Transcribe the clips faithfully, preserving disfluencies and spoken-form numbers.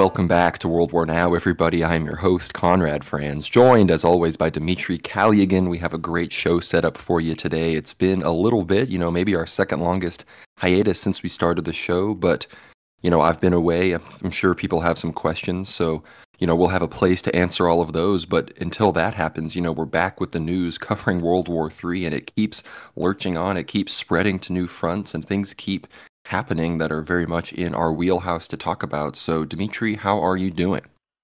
Welcome back to World War Now, everybody. I am your host, Conrad Franz, joined, as always, by Dimitri Kalyagin. We have a great show set up for you today. It's been a little bit, you know, maybe our second longest hiatus since we started the show, but, you know, I've been away. I'm sure people have some questions, so, you know, we'll have a place to answer all of those. But until that happens, you know, we're back with the news covering World War Three, and it keeps lurching on. It keeps spreading to new fronts, and things keep happening that are very much in our wheelhouse to talk about. So, Dimitri, how are you doing?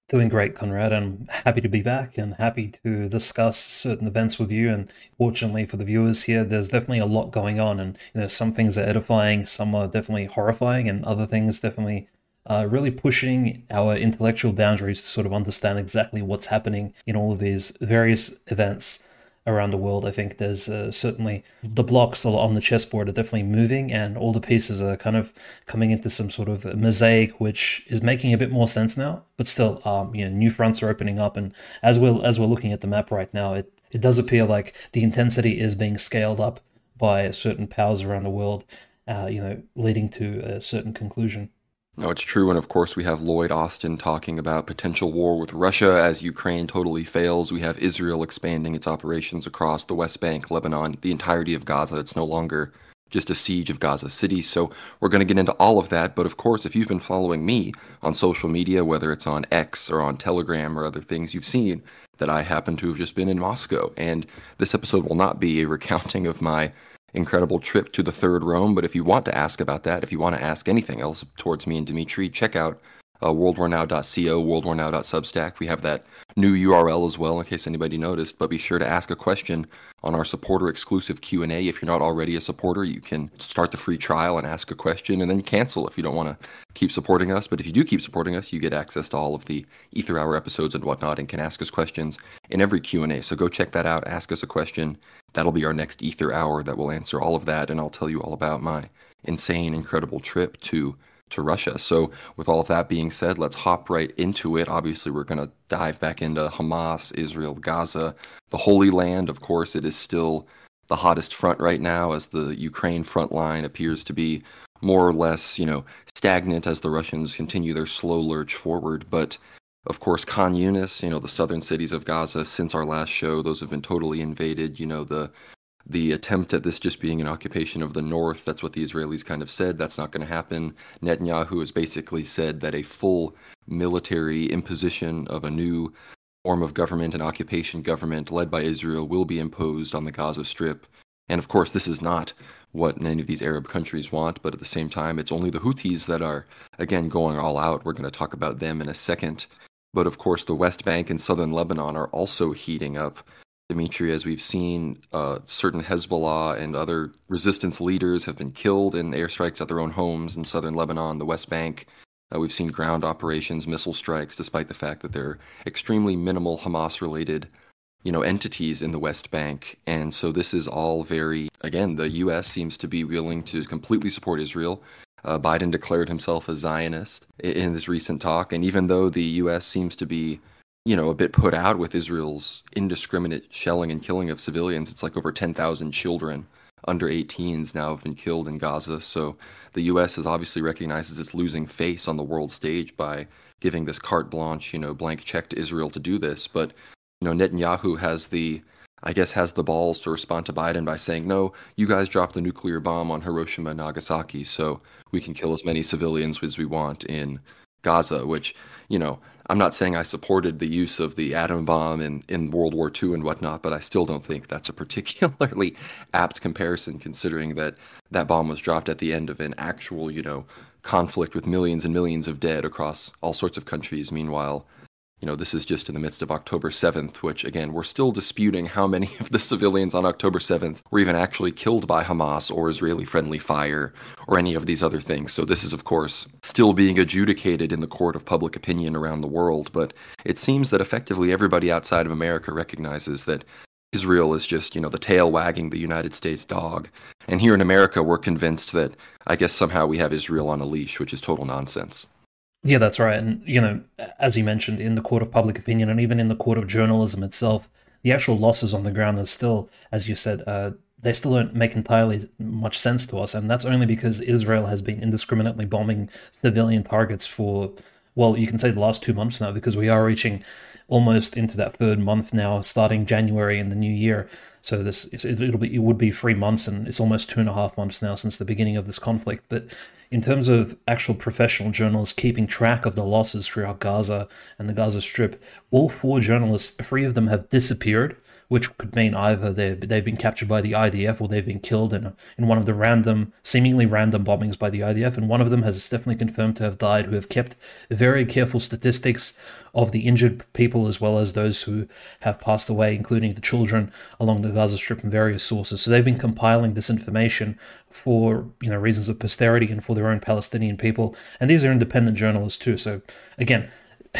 Doing great, Conrad. I'm happy to be back and happy to discuss certain events with you. And fortunately for the viewers here, there's definitely a lot going on. And, you know, some things are edifying, some are definitely horrifying, and other things definitely Uh, really pushing our intellectual boundaries to sort of understand exactly what's happening in all of these various events around the world. I think there's uh, certainly the blocks on the chessboard are definitely moving, and all the pieces are kind of coming into some sort of mosaic, which is making a bit more sense now. But still, um, you know, new fronts are opening up, and as we're as we're looking at the map right now, it it does appear like the intensity is being scaled up by certain powers around the world, uh, you know, leading to a certain conclusion. No, it's true. And of course, we have Lloyd Austin talking about potential war with Russia as Ukraine totally fails. We have Israel expanding its operations across the West Bank, Lebanon, the entirety of Gaza. It's no longer just a siege of Gaza City. So we're going to get into all of that. But of course, if you've been following me on social media, whether it's on X or on Telegram or other things, you've seen that I happen to have just been in Moscow. And this episode will not be a recounting of my incredible trip to the Third Rome, but if you want to ask about that, if you want to ask anything else towards me and Dimitri, check out uh, world war now dot co, world war now dot substack. We have that new U R L as well, in case anybody noticed, but be sure to ask a question on our supporter-exclusive Q and A. If you're not already a supporter, you can start the free trial and ask a question, and then cancel if you don't want to keep supporting us. But if you do keep supporting us, you get access to all of the Ether Hour episodes and whatnot, and can ask us questions in every Q and A. So go check that out, ask us a question. That'll be our next Ether Hour that will answer all of that, and I'll tell you all about my insane, incredible trip to to Russia. So with all of that being said, let's hop right into it. Obviously, we're going to dive back into Hamas, Israel, Gaza, the Holy Land. Of course, it is still the hottest front right now, as the Ukraine front line appears to be more or less, you know, stagnant as the Russians continue their slow lurch forward. But of course, Khan Yunis, you know, the southern cities of Gaza, since our last show, those have been totally invaded. You know, the The attempt at this just being an occupation of the north, that's what the Israelis kind of said. That's not going to happen. Netanyahu has basically said that a full military imposition of a new form of government, an occupation government led by Israel, will be imposed on the Gaza Strip. And of course, this is not what any of these Arab countries want, but at the same time, it's only the Houthis that are, again, going all out. We're going to talk about them in a second. But of course, the West Bank and southern Lebanon are also heating up, Dimitri, as we've seen, uh, certain Hezbollah and other resistance leaders have been killed in airstrikes at their own homes in southern Lebanon, the West Bank. Uh, we've seen ground operations, missile strikes, despite the fact that there are extremely minimal Hamas-related, you know, entities in the West Bank. And so this is all very, again, the U S seems to be willing to completely support Israel. Uh, Biden declared himself a Zionist in, in this recent talk. And even though the U S seems to be, you know, a bit put out with Israel's indiscriminate shelling and killing of civilians. It's like over ten thousand children under eighteens now have been killed in Gaza. So the U S has obviously recognizes it's losing face on the world stage by giving this carte blanche, you know, blank check to Israel to do this. But, you know, Netanyahu has the, I guess, has the balls to respond to Biden by saying, no, you guys dropped the nuclear bomb on Hiroshima and Nagasaki, so we can kill as many civilians as we want in Gaza, which, you know, I'm not saying I supported the use of the atom bomb in, in World War Two and whatnot, but I still don't think that's a particularly apt comparison, considering that that bomb was dropped at the end of an actual, you know, conflict with millions and millions of dead across all sorts of countries. Meanwhile, you know, this is just in the midst of October seventh, which, again, we're still disputing how many of the civilians on October seventh were even actually killed by Hamas or Israeli-friendly fire or any of these other things. So this is, of course, still being adjudicated in the court of public opinion around the world. But it seems that effectively everybody outside of America recognizes that Israel is just, you know, the tail wagging the United States dog. And here in America, we're convinced that, I guess, somehow we have Israel on a leash, which is total nonsense. Yeah, that's right. And, you know, as you mentioned, in the court of public opinion and even in the court of journalism itself, the actual losses on the ground are still, as you said, uh, they still don't make entirely much sense to us. And that's only because Israel has been indiscriminately bombing civilian targets for well, you can say the last two months now, because we are reaching almost into that third month now, starting January in the new year. So this it'll be it would be three months, and it's almost two and a half months now since the beginning of this conflict. But in terms of actual professional journalists keeping track of the losses throughout Gaza and the Gaza Strip, all four journalists, three of them have disappeared, which could mean either they've they've been captured by the I D F or they've been killed in a, in one of the random, seemingly random bombings by the I D F. And one of them has definitely confirmed to have died, who have kept very careful statistics of the injured people as well as those who have passed away, including the children along the Gaza Strip from various sources. So they've been compiling this information for, you know, reasons of posterity and for their own Palestinian people. And these are independent journalists too. So again,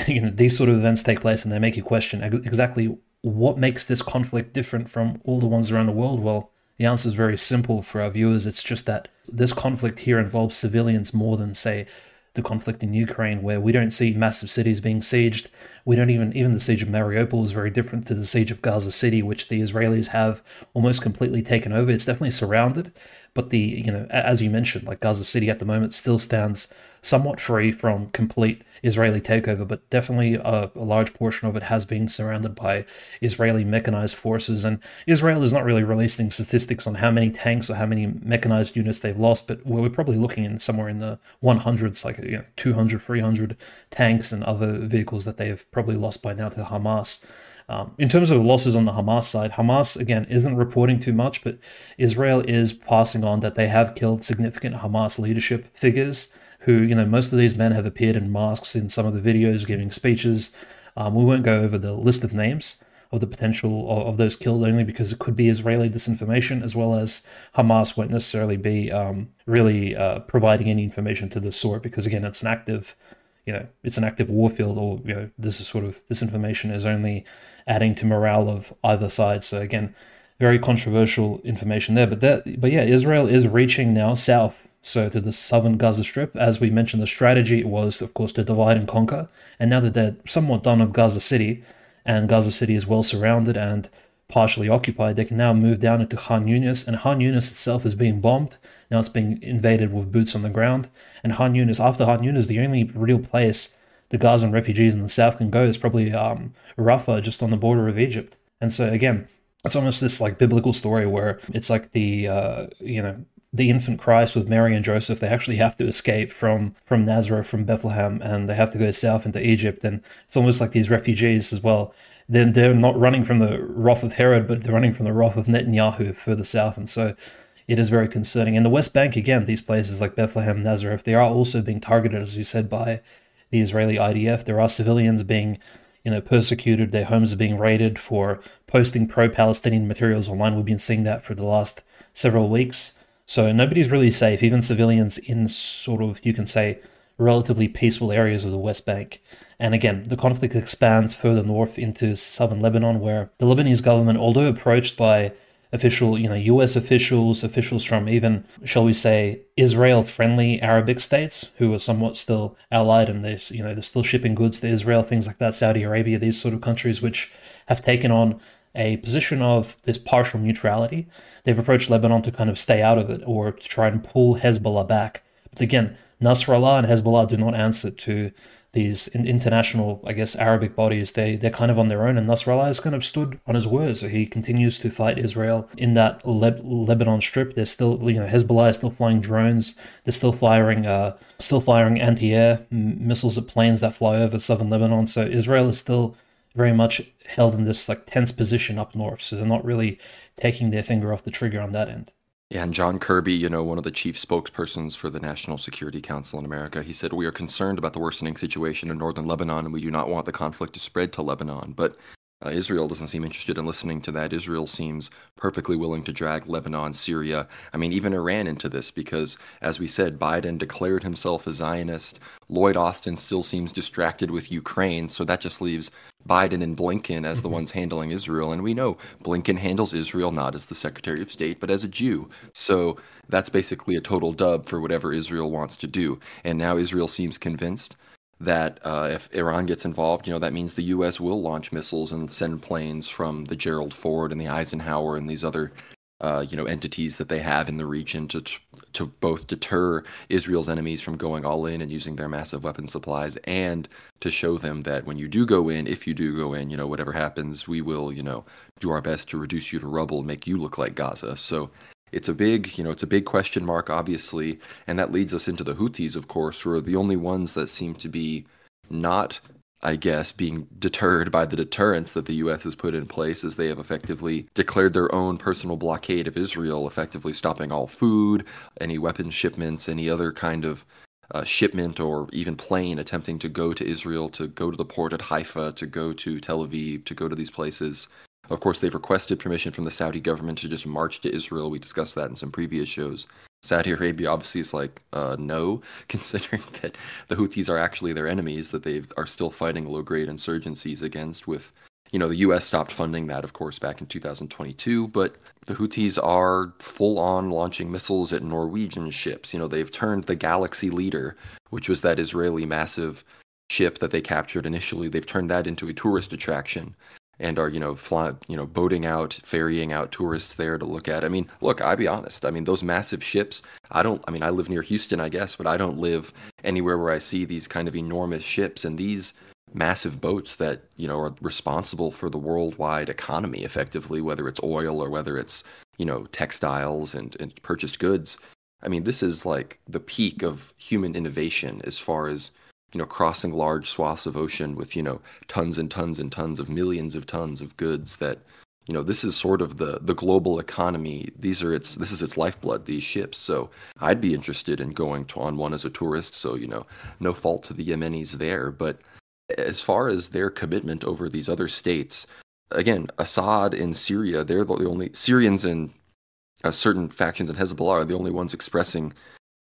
you know, these sort of events take place and they make you question exactly what makes this conflict different from all the ones around the world. Well, the answer is very simple for our viewers. It's just that this conflict here involves civilians more than, say, the conflict in Ukraine, where we don't see massive cities being sieged. We don't even, even the siege of Mariupol is very different to the siege of Gaza City, which the Israelis have almost completely taken over. It's definitely surrounded, but the, you know, as you mentioned, like Gaza City at the moment still stands somewhat free from complete Israeli takeover, but definitely a, a large portion of it has been surrounded by Israeli mechanized forces. And Israel is not really releasing statistics on how many tanks or how many mechanized units they've lost, but we're probably looking in somewhere in the hundreds, like, you know, two hundred, three hundred tanks and other vehicles that they've probably lost by now to Hamas. Um, in terms of losses on the Hamas side, Hamas, again, isn't reporting too much, but Israel is passing on that they have killed significant Hamas leadership figures, who, you know, most of these men have appeared in masks in some of the videos, giving speeches. Um, we won't go over the list of names of the potential of, of those killed, only because it could be Israeli disinformation, as well as Hamas won't necessarily be um, really uh, providing any information to this sort, because again, it's an active, you know, it's an active warfield, or, you know, this is sort of, this information is only adding to morale of either side. So again, very controversial information there. But that, but yeah, Israel is reaching now south. So to the southern Gaza Strip, as we mentioned, the strategy was, of course, to divide and conquer. And now that they're somewhat done with Gaza City, and Gaza City is well surrounded and partially occupied, they can now move down into Khan Yunis. And Khan Yunis itself is being bombed. Now it's being invaded with boots on the ground. And Khan Yunis, after Khan Yunis, the only real place the Gazan refugees in the south can go is probably um, Rafah, just on the border of Egypt. And so again, it's almost this like biblical story where it's like the, uh, you know, the infant Christ with Mary and Joseph. They actually have to escape from, from Nazareth, from Bethlehem, and they have to go south into Egypt. And it's almost like these refugees as well, then they're, they're not running from the wrath of Herod, but they're running from the wrath of Netanyahu further south. And so it is very concerning. And the West Bank, again, these places like Bethlehem, Nazareth, they are also being targeted, as you said, by the Israeli I D F. There are civilians being, you know, persecuted. Their homes are being raided for posting pro-Palestinian materials online. We've been seeing that for the last several weeks. So nobody's really safe, even civilians in sort of, you can say, relatively peaceful areas of the West Bank. And again, the conflict expands further north into southern Lebanon, where the Lebanese government, although approached by official, you know, U S officials, officials from even, shall we say, Israel-friendly Arabic states, who are somewhat still allied, and they're, you know, they're still shipping goods to Israel, things like that, Saudi Arabia, these sort of countries which have taken on a position of this partial neutrality. They've approached Lebanon to kind of stay out of it, or to try and pull Hezbollah back. But again, Nasrallah and Hezbollah do not answer to these international, I guess, Arabic bodies. They, they're kind of on their own, and Nasrallah has kind of stood on his word. So he continues to fight Israel in that Le- Lebanon Strip. There's still, you know, Hezbollah is still flying drones. They're still firing, uh, still firing anti-air m- missiles at planes that fly over southern Lebanon. So Israel is still very much held in this like tense position up north. So they're not really taking their finger off the trigger on that end. Yeah, and John Kirby, you know, one of the chief spokespersons for the National Security Council in America, he said, "We are concerned about the worsening situation in northern Lebanon, and we do not want the conflict to spread to Lebanon." But uh, Israel doesn't seem interested in listening to that. Israel seems perfectly willing to drag Lebanon, Syria, I mean, even Iran into this, because, as we said, Biden declared himself a Zionist. Lloyd Austin still seems distracted with Ukraine, so that just leaves Biden and Blinken as the ones handling Israel. And we know Blinken handles Israel not as the Secretary of State, but as a Jew. So that's basically a total dub for whatever Israel wants to do. And now Israel seems convinced that uh, if Iran gets involved, you know, that means the U S will launch missiles and send planes from the Gerald Ford and the Eisenhower and these other uh, you know, entities that they have in the region to to both deter Israel's enemies from going all in and using their massive weapon supplies, and to show them that when you do go in, if you do go in, you know, whatever happens, we will, you know, do our best to reduce you to rubble and make you look like Gaza. So it's a big, you know, it's a big question mark, obviously, and that leads us into the Houthis, of course, who are the only ones that seem to be not, I guess, being deterred by the deterrence that the U S has put in place, as they have effectively declared their own personal blockade of Israel, effectively stopping all food, any weapon shipments, any other kind of uh, shipment or even plane attempting to go to Israel, to go to the port at Haifa, to go to Tel Aviv, to go to these places. Of course, they've requested permission from the Saudi government to just march to Israel. We discussed that in some previous shows. Saudi Arabia obviously is like, uh, no, considering that the Houthis are actually their enemies, that they are still fighting low-grade insurgencies against with, you know, the U S stopped funding that, of course, back in two thousand twenty-two. But the Houthis are full-on launching missiles at Norwegian ships. You know, they've turned the Galaxy Leader, which was that Israeli massive ship that they captured initially, they've turned that into a tourist attraction, and are, you know, fly, you know, boating out, ferrying out tourists there to look at. I mean, look, I'll be honest. I mean, those massive ships, I don't, I mean, I live near Houston, I guess, but I don't live anywhere where I see these kind of enormous ships and these massive boats that, you know, are responsible for the worldwide economy, effectively, whether it's oil or whether it's, you know, textiles and, and purchased goods. I mean, this is like the peak of human innovation as far as, you know, crossing large swaths of ocean with, you know, tons and tons and tons of millions of tons of goods that, you know, this is sort of the, the global economy. These are its, this is its lifeblood, these ships. So I'd be interested in going to, on one as a tourist. So, you know, no fault to the Yemenis there. But as far as their commitment over these other states, again, Assad in Syria, they're the only, Syrians and uh, certain factions in Hezbollah are the only ones expressing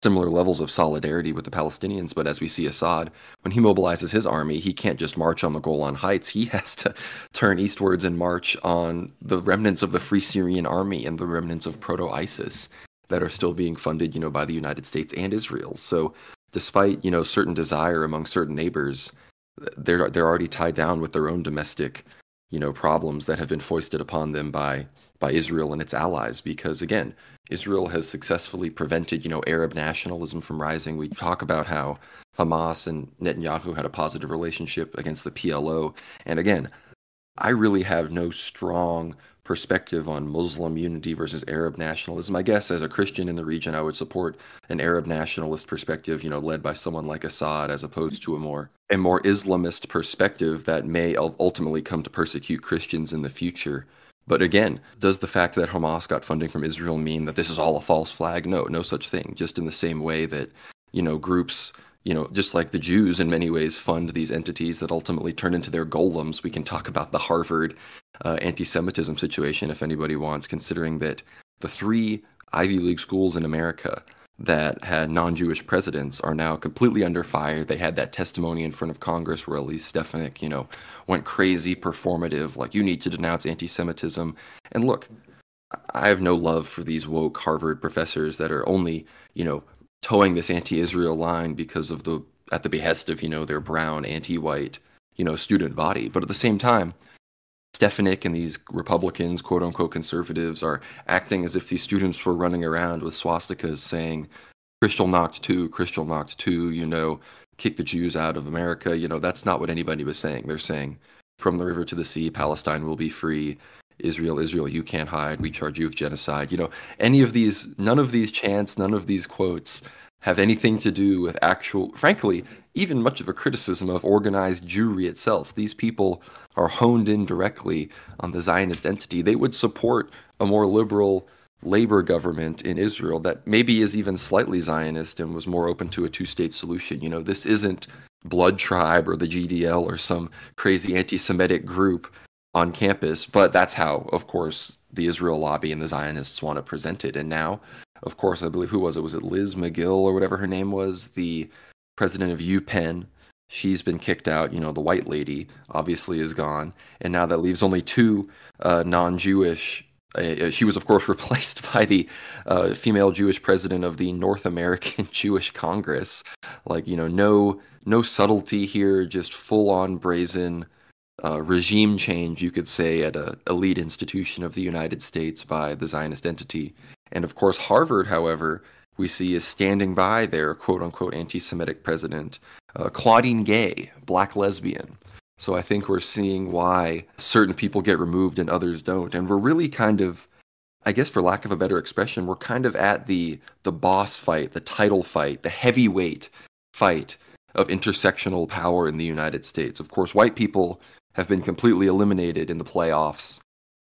similar levels of solidarity with the Palestinians, but as we see, Assad, when he mobilizes his army, he can't just march on the Golan Heights. He has to turn eastwards and march on the remnants of the Free Syrian Army and the remnants of proto-ISIS that are still being funded, you know, by the United States and Israel. So despite, you know, certain desire among certain neighbors, they're they're already tied down with their own domestic, you know, problems that have been foisted upon them by by Israel and its allies, because again, Israel has successfully prevented, you know, Arab nationalism from rising. We talk about how Hamas and Netanyahu had a positive relationship against the P L O. And again, I really have no strong perspective on Muslim unity versus Arab nationalism. I guess as a Christian in the region, I would support an Arab nationalist perspective, you know, led by someone like Assad, as opposed to a more a more Islamist perspective that may ultimately come to persecute Christians in the future. But again, does the fact that Hamas got funding from Israel mean that this is all a false flag? No, no such thing. Just in the same way that, you know, groups, you know, just like the Jews in many ways fund these entities that ultimately turn into their golems. We can talk about the Harvard uh, anti-Semitism situation if anybody wants, considering that the three Ivy League schools in America that had non-Jewish presidents are now completely under fire. They had that testimony in front of Congress where Elise Stefanik, you know, went crazy, performative, like, you need to denounce anti-Semitism. And look, I have no love for these woke Harvard professors that are only, you know, towing this anti-Israel line because of the, at the behest of, you know, their brown, anti-white, you know, student body. But at the same time, Stefanik and these Republicans, quote-unquote conservatives, are acting as if these students were running around with swastikas saying, Kristallnacht two, Kristallnacht two, you know, kick the Jews out of America. You know, that's not what anybody was saying. They're saying, from the river to the sea, Palestine will be free. Israel, Israel, you can't hide. We charge you with genocide. You know, any of these, none of these chants, none of these quotes have anything to do with actual, frankly, even much of a criticism of organized Jewry itself. These people are honed in directly on the Zionist entity. They would support a more liberal labor government in Israel that maybe is even slightly Zionist and was more open to a two-state solution. You know, this isn't Blood Tribe or the G D L or some crazy anti-Semitic group on campus, but that's how, of course, the Israel lobby and the Zionists want to present it. And now, of course, I believe, who was it? Was it Liz McGill or whatever her name was? The president of UPenn. She's been kicked out. You know, the white lady obviously is gone. And now that leaves only two uh, non-Jewish. Uh, she was, of course, replaced by the uh, female Jewish president of the North American Jewish Congress. Like, you know, no, no subtlety here, just full on brazen uh, regime change, you could say, at an elite institution of the United States by the Zionist entity. And of course, Harvard, however, we see is standing by their quote-unquote anti-Semitic president, uh, Claudine Gay, black lesbian. So I think we're seeing why certain people get removed and others don't. And we're really kind of, I guess for lack of a better expression, we're kind of at the the boss fight, the title fight, the heavyweight fight of intersectional power in the United States. Of course, white people have been completely eliminated in the playoffs.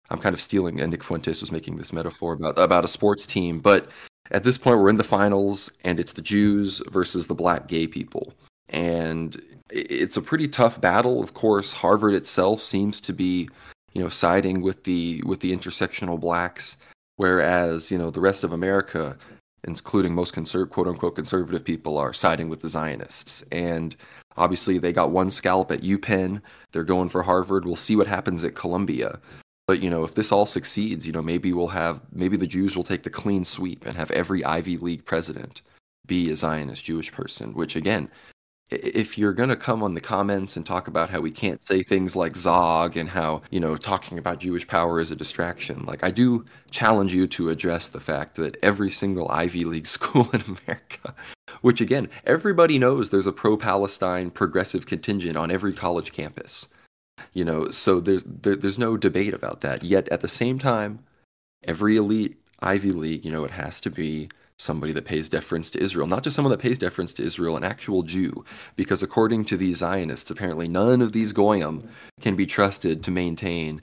I'm kind of stealing, and Nick Fuentes was making this metaphor about, about a sports team, but at this point we're in the finals, and it's the Jews versus the black gay people. And it's a pretty tough battle. Of course, Harvard itself seems to be, you know, siding with the with the intersectional blacks, whereas, you know, the rest of America, including most conserv- quote-unquote conservative people, are siding with the Zionists. And obviously they got one scalp at UPenn. They're going for Harvard. We'll see what happens at Columbia. But, you know, if this all succeeds, you know, maybe we'll have, maybe the Jews will take the clean sweep and have every Ivy League president be a Zionist Jewish person, which, again, if you're going to come on the comments and talk about how we can't say things like Zog and how, you know, talking about Jewish power is a distraction, like, I do challenge you to address the fact that every single Ivy League school in America, which, again, everybody knows there's a pro-Palestine progressive contingent on every college campus, you know, so there's, there, there's no debate about that. Yet at the same time, every elite Ivy League, you know, it has to be somebody that pays deference to Israel, not just someone that pays deference to Israel, an actual Jew, because according to these Zionists, apparently none of these goyim can be trusted to maintain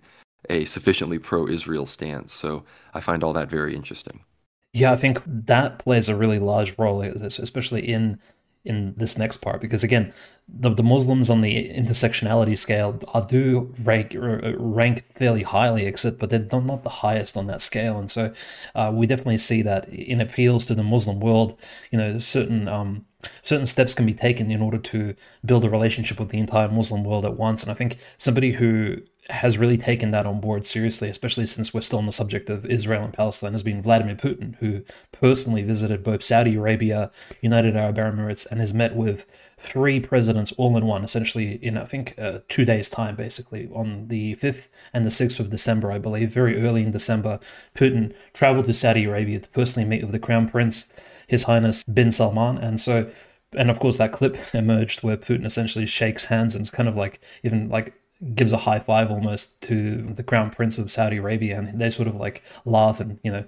a sufficiently pro-Israel stance. So I find all that very interesting. Yeah, I think that plays a really large role, especially in in this next part, because again, the, the Muslims on the intersectionality scale are do rank rank fairly highly, except but they're not the highest on that scale, and so uh, we definitely see that in appeals to the Muslim world. You know, certain um, certain steps can be taken in order to build a relationship with the entire Muslim world at once, and I think somebody who has really taken that on board seriously, especially since we're still on the subject of Israel and Palestine, has been Vladimir Putin, who personally visited both Saudi Arabia, United Arab Emirates, and has met with three presidents all in one, essentially in, I think, uh, two days' time, basically, on the fifth and the sixth of December, I believe. Very early in December, Putin traveled to Saudi Arabia to personally meet with the Crown Prince, His Highness bin Salman, and so, and of course, that clip emerged where Putin essentially shakes hands and is kind of like, even like, gives a high five almost to the Crown Prince of Saudi Arabia, and they sort of like laugh and, you know,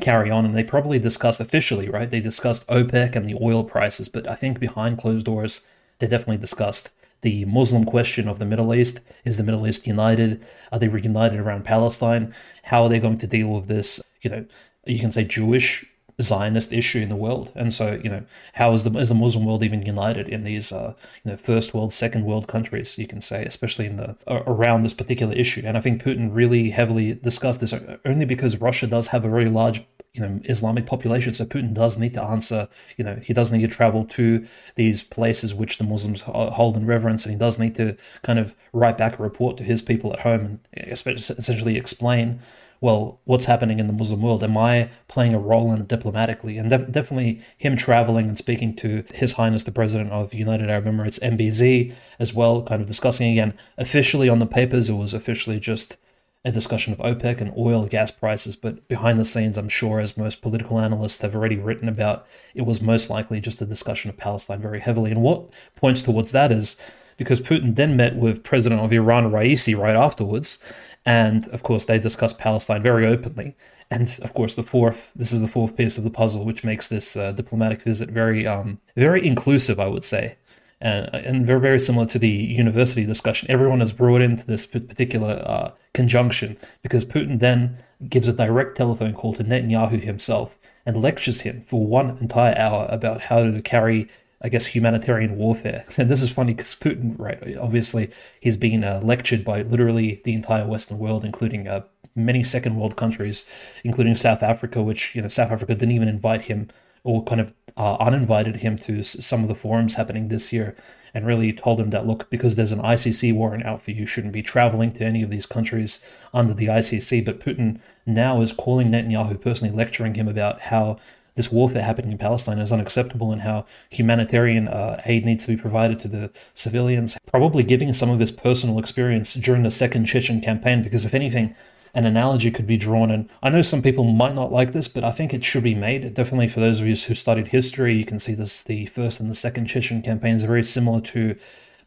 carry on, and they probably discuss officially, right? They discussed OPEC and the oil prices, but I think behind closed doors, they definitely discussed the Muslim question of the Middle East. Is the Middle East united? Are they reunited around Palestine? How are they going to deal with this, you know, you can say Jewish Zionist issue in the world? And so, you know, how is the is the Muslim world even united in these uh you know first world, second world countries, you can say, especially in the around this particular issue? And I think Putin really heavily discussed this, only because Russia does have a very large, you know, Islamic population, so Putin does need to answer, you know, he does need to travel to these places which the Muslims hold in reverence, and he does need to kind of write back a report to his people at home and essentially explain, well, what's happening in the Muslim world? Am I playing a role in it diplomatically? And def- definitely him traveling and speaking to His Highness the President of United Arab Emirates, M B Z, as well, kind of discussing again, officially on the papers, it was officially just a discussion of OPEC and oil, gas prices, but behind the scenes, I'm sure, as most political analysts have already written about, it was most likely just a discussion of Palestine very heavily. And what points towards that is because Putin then met with President of Iran, Raisi, right afterwards. And, of course, they discuss Palestine very openly. And, of course, the fourth, this is the fourth piece of the puzzle, which makes this uh, diplomatic visit very, um, very inclusive, I would say. Uh, and very, very similar to the university discussion. Everyone is brought into this particular uh, conjunction because Putin then gives a direct telephone call to Netanyahu himself and lectures him for one entire hour about how to carry, I guess, humanitarian warfare. And this is funny because Putin, right, obviously he's been uh, lectured by literally the entire Western world, including uh, many second world countries, including South Africa, which, you know, South Africa didn't even invite him or kind of uh, uninvited him to some of the forums happening this year, and really told him that, look, because there's an I C C warrant out for you, you shouldn't be traveling to any of these countries under the I C C. But Putin now is calling Netanyahu personally, lecturing him about how this warfare happening in Palestine is unacceptable, and how humanitarian uh, aid needs to be provided to the civilians. Probably giving some of his personal experience during the Second Chechen campaign, because if anything, an analogy could be drawn. And I know some people might not like this, but I think it should be made. Definitely for those of you who studied history, you can see this, the first and the second Chechen campaigns are very similar to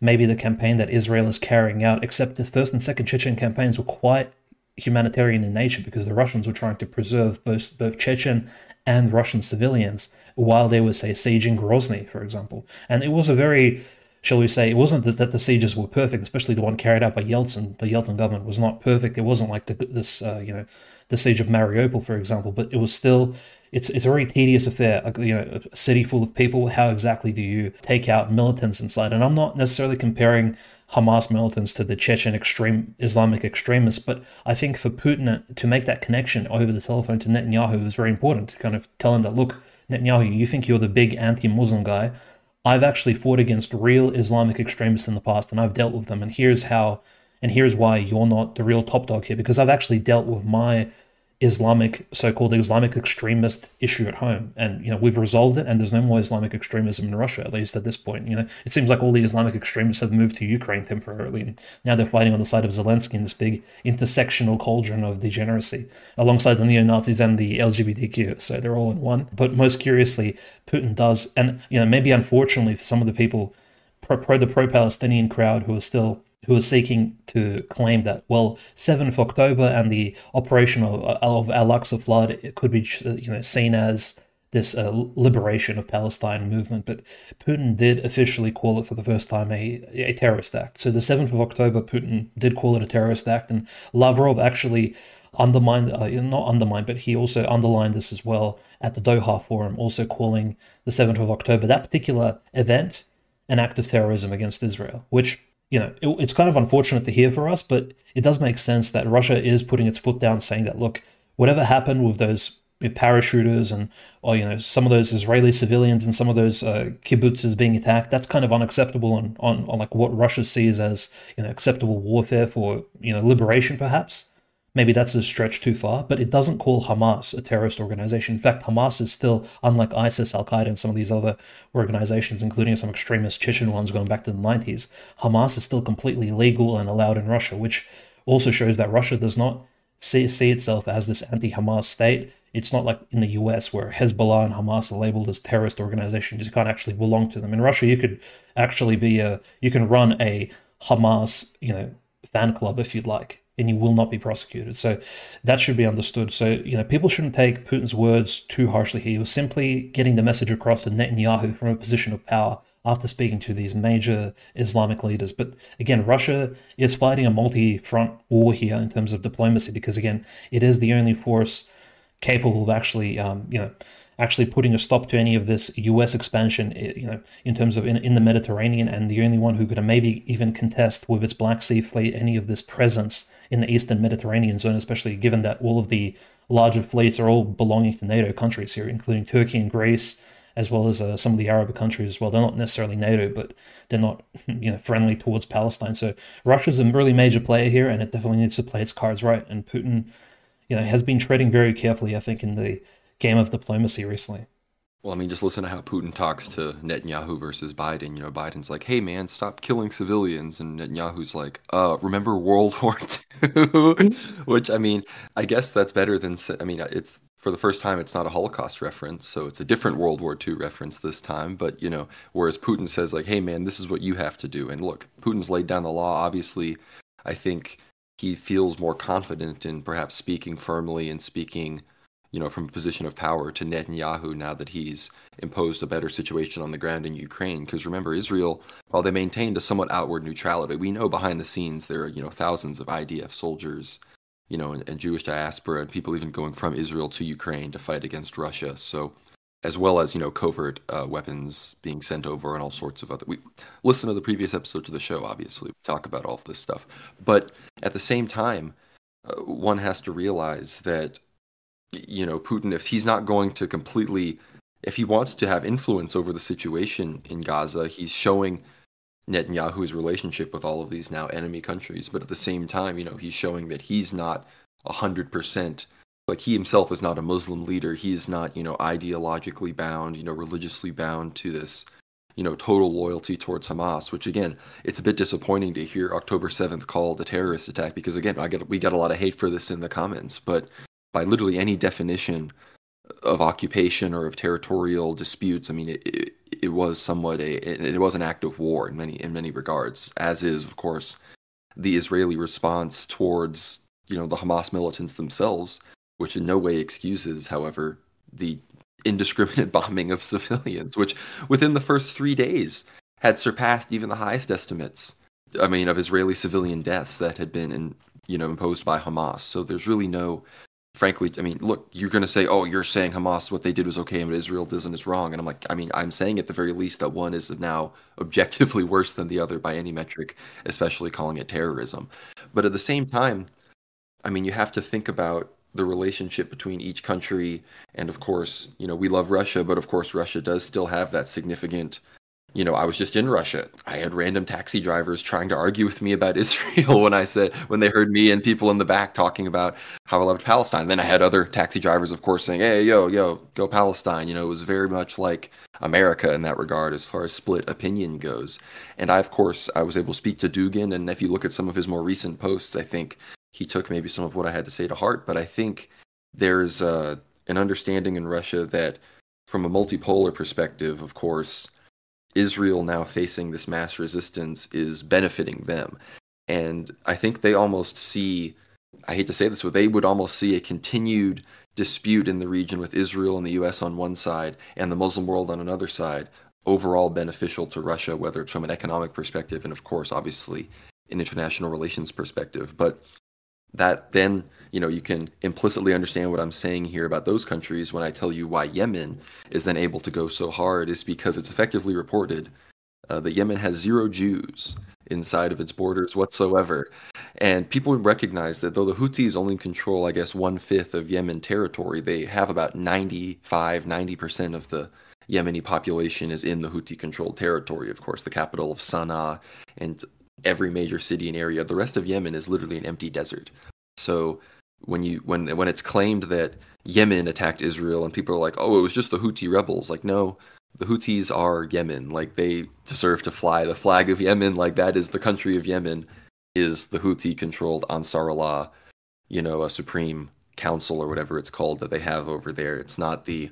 maybe the campaign that Israel is carrying out, except the first and second Chechen campaigns were quite humanitarian in nature, because the Russians were trying to preserve both, both Chechen and Russian civilians while they were, say, sieging Grozny, for example. And it was a very... shall we say, it wasn't that the sieges were perfect, especially the one carried out by Yeltsin. The Yeltsin government was not perfect. It wasn't like the, this, uh, you know, the siege of Mariupol, for example, but it was still, it's it's a very tedious affair. You know, a city full of people, how exactly do you take out militants inside? And I'm not necessarily comparing Hamas militants to the Chechen extreme Islamic extremists, but I think for Putin to make that connection over the telephone to Netanyahu is very important, to kind of tell him that, look, Netanyahu, you think you're the big anti-Muslim guy. I've actually fought against real Islamic extremists in the past, and I've dealt with them, and here's how, and here's why you're not the real top dog here, because I've actually dealt with my Islamic, so-called Islamic extremist issue at home, and, you know, we've resolved it, and there's no more Islamic extremism in Russia, at least at this point. You know, it seems like all the Islamic extremists have moved to Ukraine temporarily, and now they're fighting on the side of Zelensky in this big intersectional cauldron of degeneracy, alongside the neo-Nazis and the L G B T Q, so they're all in one. But most curiously, Putin does, and, you know, maybe unfortunately for some of the people, pro, pro the pro-Palestinian crowd who are still... who are seeking to claim that, well, seventh of October and the operation of, of Al-Aqsa flood, it could be, you know, seen as this uh, liberation of Palestine movement. But Putin did officially call it for the first time a, a terrorist act. So the seventh of October, Putin did call it a terrorist act. And Lavrov actually undermined, uh, not undermined, but he also underlined this as well at the Doha Forum, also calling the seventh of October, that particular event, an act of terrorism against Israel, which... you know, it, it's kind of unfortunate to hear for us, but it does make sense that Russia is putting its foot down, saying that, look, whatever happened with those parachuters and, or, you know, some of those Israeli civilians and some of those uh, kibbutzes being attacked, that's kind of unacceptable on, on, on like what Russia sees as, you know, acceptable warfare for, you know, liberation, perhaps. Maybe that's a stretch too far, but it doesn't call Hamas a terrorist organization. In fact, Hamas is still, unlike ISIS, Al-Qaeda, and some of these other organizations, including some extremist Chechen ones going back to the nineties, Hamas is still completely legal and allowed in Russia, which also shows that Russia does not see, see itself as this anti-Hamas state. It's not like in the U S where Hezbollah and Hamas are labeled as terrorist organizations. You can't actually belong to them. In Russia, you could actually be a, you can run a Hamas, you know, fan club if you'd like, and you will not be prosecuted. So that should be understood. So, you know, people shouldn't take Putin's words too harshly here. He was simply getting the message across to Netanyahu from a position of power after speaking to these major Islamic leaders. But again, Russia is fighting a multi-front war here in terms of diplomacy, because again, it is the only force capable of actually, um, you know, actually putting a stop to any of this U S expansion, you know, in terms of in, in the Mediterranean, and the only one who could maybe even contest with its Black Sea fleet any of this presence in the Eastern Mediterranean zone, especially given that all of the larger fleets are all belonging to NATO countries here, including Turkey and Greece, as well as uh, some of the Arab countries as well. They're not necessarily NATO, but they're not, you know, friendly towards Palestine. So Russia's a really major player here, and it definitely needs to play its cards right. And Putin, you know, has been treading very carefully, I think, in the game of diplomacy recently. Well, I mean, just listen to how Putin talks to Netanyahu versus Biden. You know, Biden's like, hey, man, stop killing civilians. And Netanyahu's like, uh, remember World War Two? Which, I mean, I guess that's better than, I mean, it's for the first time, it's not a Holocaust reference. So it's a different World War Two reference this time. But, you know, whereas Putin says like, hey, man, this is what you have to do. And look, Putin's laid down the law. Obviously, I think he feels more confident in perhaps speaking firmly and speaking, you know, from a position of power to Netanyahu now that he's imposed a better situation on the ground in Ukraine. Because remember, Israel, while they maintained a somewhat outward neutrality, we know behind the scenes there are, you know, thousands of I D F soldiers, you know, and, and Jewish diaspora and people even going from Israel to Ukraine to fight against Russia. So, as well as, you know, covert uh, weapons being sent over and all sorts of other... We listen to the previous episodes of the show, obviously. We talk about all of this stuff. But at the same time, uh, one has to realize that, you know, Putin, if he's not going to completely, if he wants to have influence over the situation in Gaza, he's showing Netanyahu's relationship with all of these now enemy countries. But at the same time, you know, he's showing that he's not one hundred percent Like, he himself is not a Muslim leader. He is not, you know, ideologically bound, you know, religiously bound to this, you know, total loyalty towards Hamas, which, again, it's a bit disappointing to hear October seventh called a terrorist attack, because, again, I get, we got a lot of hate for this in the comments, but by literally any definition of occupation or of territorial disputes, I mean, it, it, it was somewhat a, it, it was an act of war in many, in many regards, as is, of course, the Israeli response towards, you know, the Hamas militants themselves, which in no way excuses, however, the indiscriminate bombing of civilians, which within the first three days had surpassed even the highest estimates, I mean, of Israeli civilian deaths that had been, in, you know, imposed by Hamas. So there's really no, frankly, I mean, look, you're going to say, oh, you're saying Hamas, what they did was okay, and what Israel doesn't is wrong. And I'm like, I mean, I'm saying at the very least that one is now objectively worse than the other by any metric, especially calling it terrorism. But at the same time, I mean, you have to think about the relationship between each country. And of course, you know, we love Russia, but of course, Russia does still have that significant, you know, I was just in Russia. I had random taxi drivers trying to argue with me about Israel when I said, when they heard me and people in the back talking about how I loved Palestine. Then I had other taxi drivers, of course, saying, hey, yo, yo, go Palestine. You know, it was very much like America in that regard, as far as split opinion goes. And I, of course, I was able to speak to Dugin. And if you look at some of his more recent posts, I think he took maybe some of what I had to say to heart, but I think there's uh, an understanding in Russia that, from a multipolar perspective, of course, Israel now facing this mass resistance is benefiting them. And I think they almost see, I hate to say this, but they would almost see a continued dispute in the region with Israel and the U S on one side and the Muslim world on another side, overall beneficial to Russia, whether it's from an economic perspective and, of course, obviously, an international relations perspective. But that then, you know, you can implicitly understand what I'm saying here about those countries when I tell you why Yemen is then able to go so hard, is because it's effectively reported uh, that Yemen has zero Jews inside of its borders whatsoever. And people recognize that though the Houthis only control, I guess, one-fifth of Yemen territory, they have about ninety-five, ninety percent of the Yemeni population is in the Houthi-controlled territory, of course, the capital of Sana'a and every major city and area. The rest of Yemen is literally an empty desert. So when you when when it's claimed that Yemen attacked Israel and people are like, oh, it was just the Houthi rebels, like, no, the Houthis are Yemen. Like, they deserve to fly the flag of Yemen. Like, that is the country of Yemen, is the Houthi-controlled Ansarullah, you know, a Supreme Council or whatever it's called that they have over there. It's not the,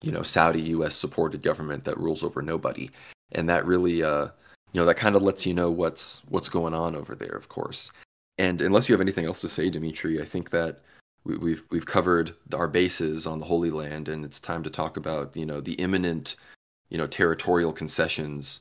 you know, Saudi U S supported government that rules over nobody. And that really, uh, you know, that kind of lets you know what's what's going on over there, of course. And unless you have anything else to say, Dimitri, I think that we, we've we've covered our bases on the Holy Land, and it's time to talk about, you know, the imminent, you know, territorial concessions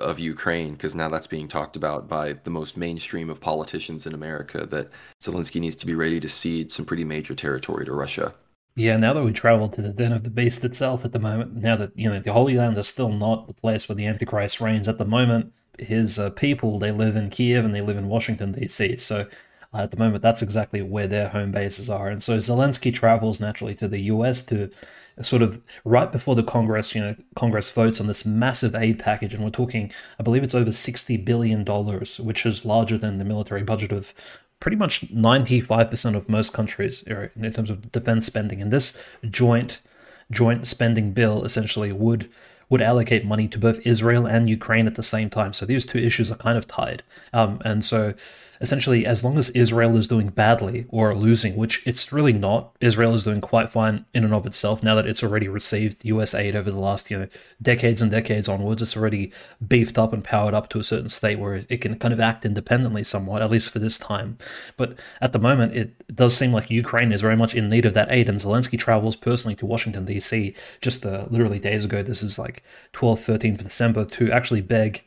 of Ukraine, because now that's being talked about by the most mainstream of politicians in America, that Zelensky needs to be ready to cede some pretty major territory to Russia. Yeah, now that we travel to the den of the beast itself at the moment, now that, you know, the Holy Land is still not the place where the Antichrist reigns at the moment. His uh, people, they live in Kiev and they live in Washington, D C. So uh, at the moment, that's exactly where their home bases are. And so Zelensky travels naturally to the U S to sort of right before the Congress, you know, Congress votes on this massive aid package. And we're talking, I believe it's over sixty billion dollars, which is larger than the military budget of pretty much ninety-five percent of most countries in terms of defense spending. And this joint joint spending bill essentially would would allocate money to both Israel and Ukraine at the same time. So these two issues are kind of tied. Um, and so essentially, as long as Israel is doing badly or losing, which it's really not, Israel is doing quite fine in and of itself now that it's already received U S aid over the last, you know, decades and decades onwards. It's already beefed up and powered up to a certain state where it can kind of act independently somewhat, at least for this time. But at the moment, it does seem like Ukraine is very much in need of that aid, and Zelensky travels personally to Washington, D C just uh, literally days ago. This is like twelfth, thirteenth of December, to actually beg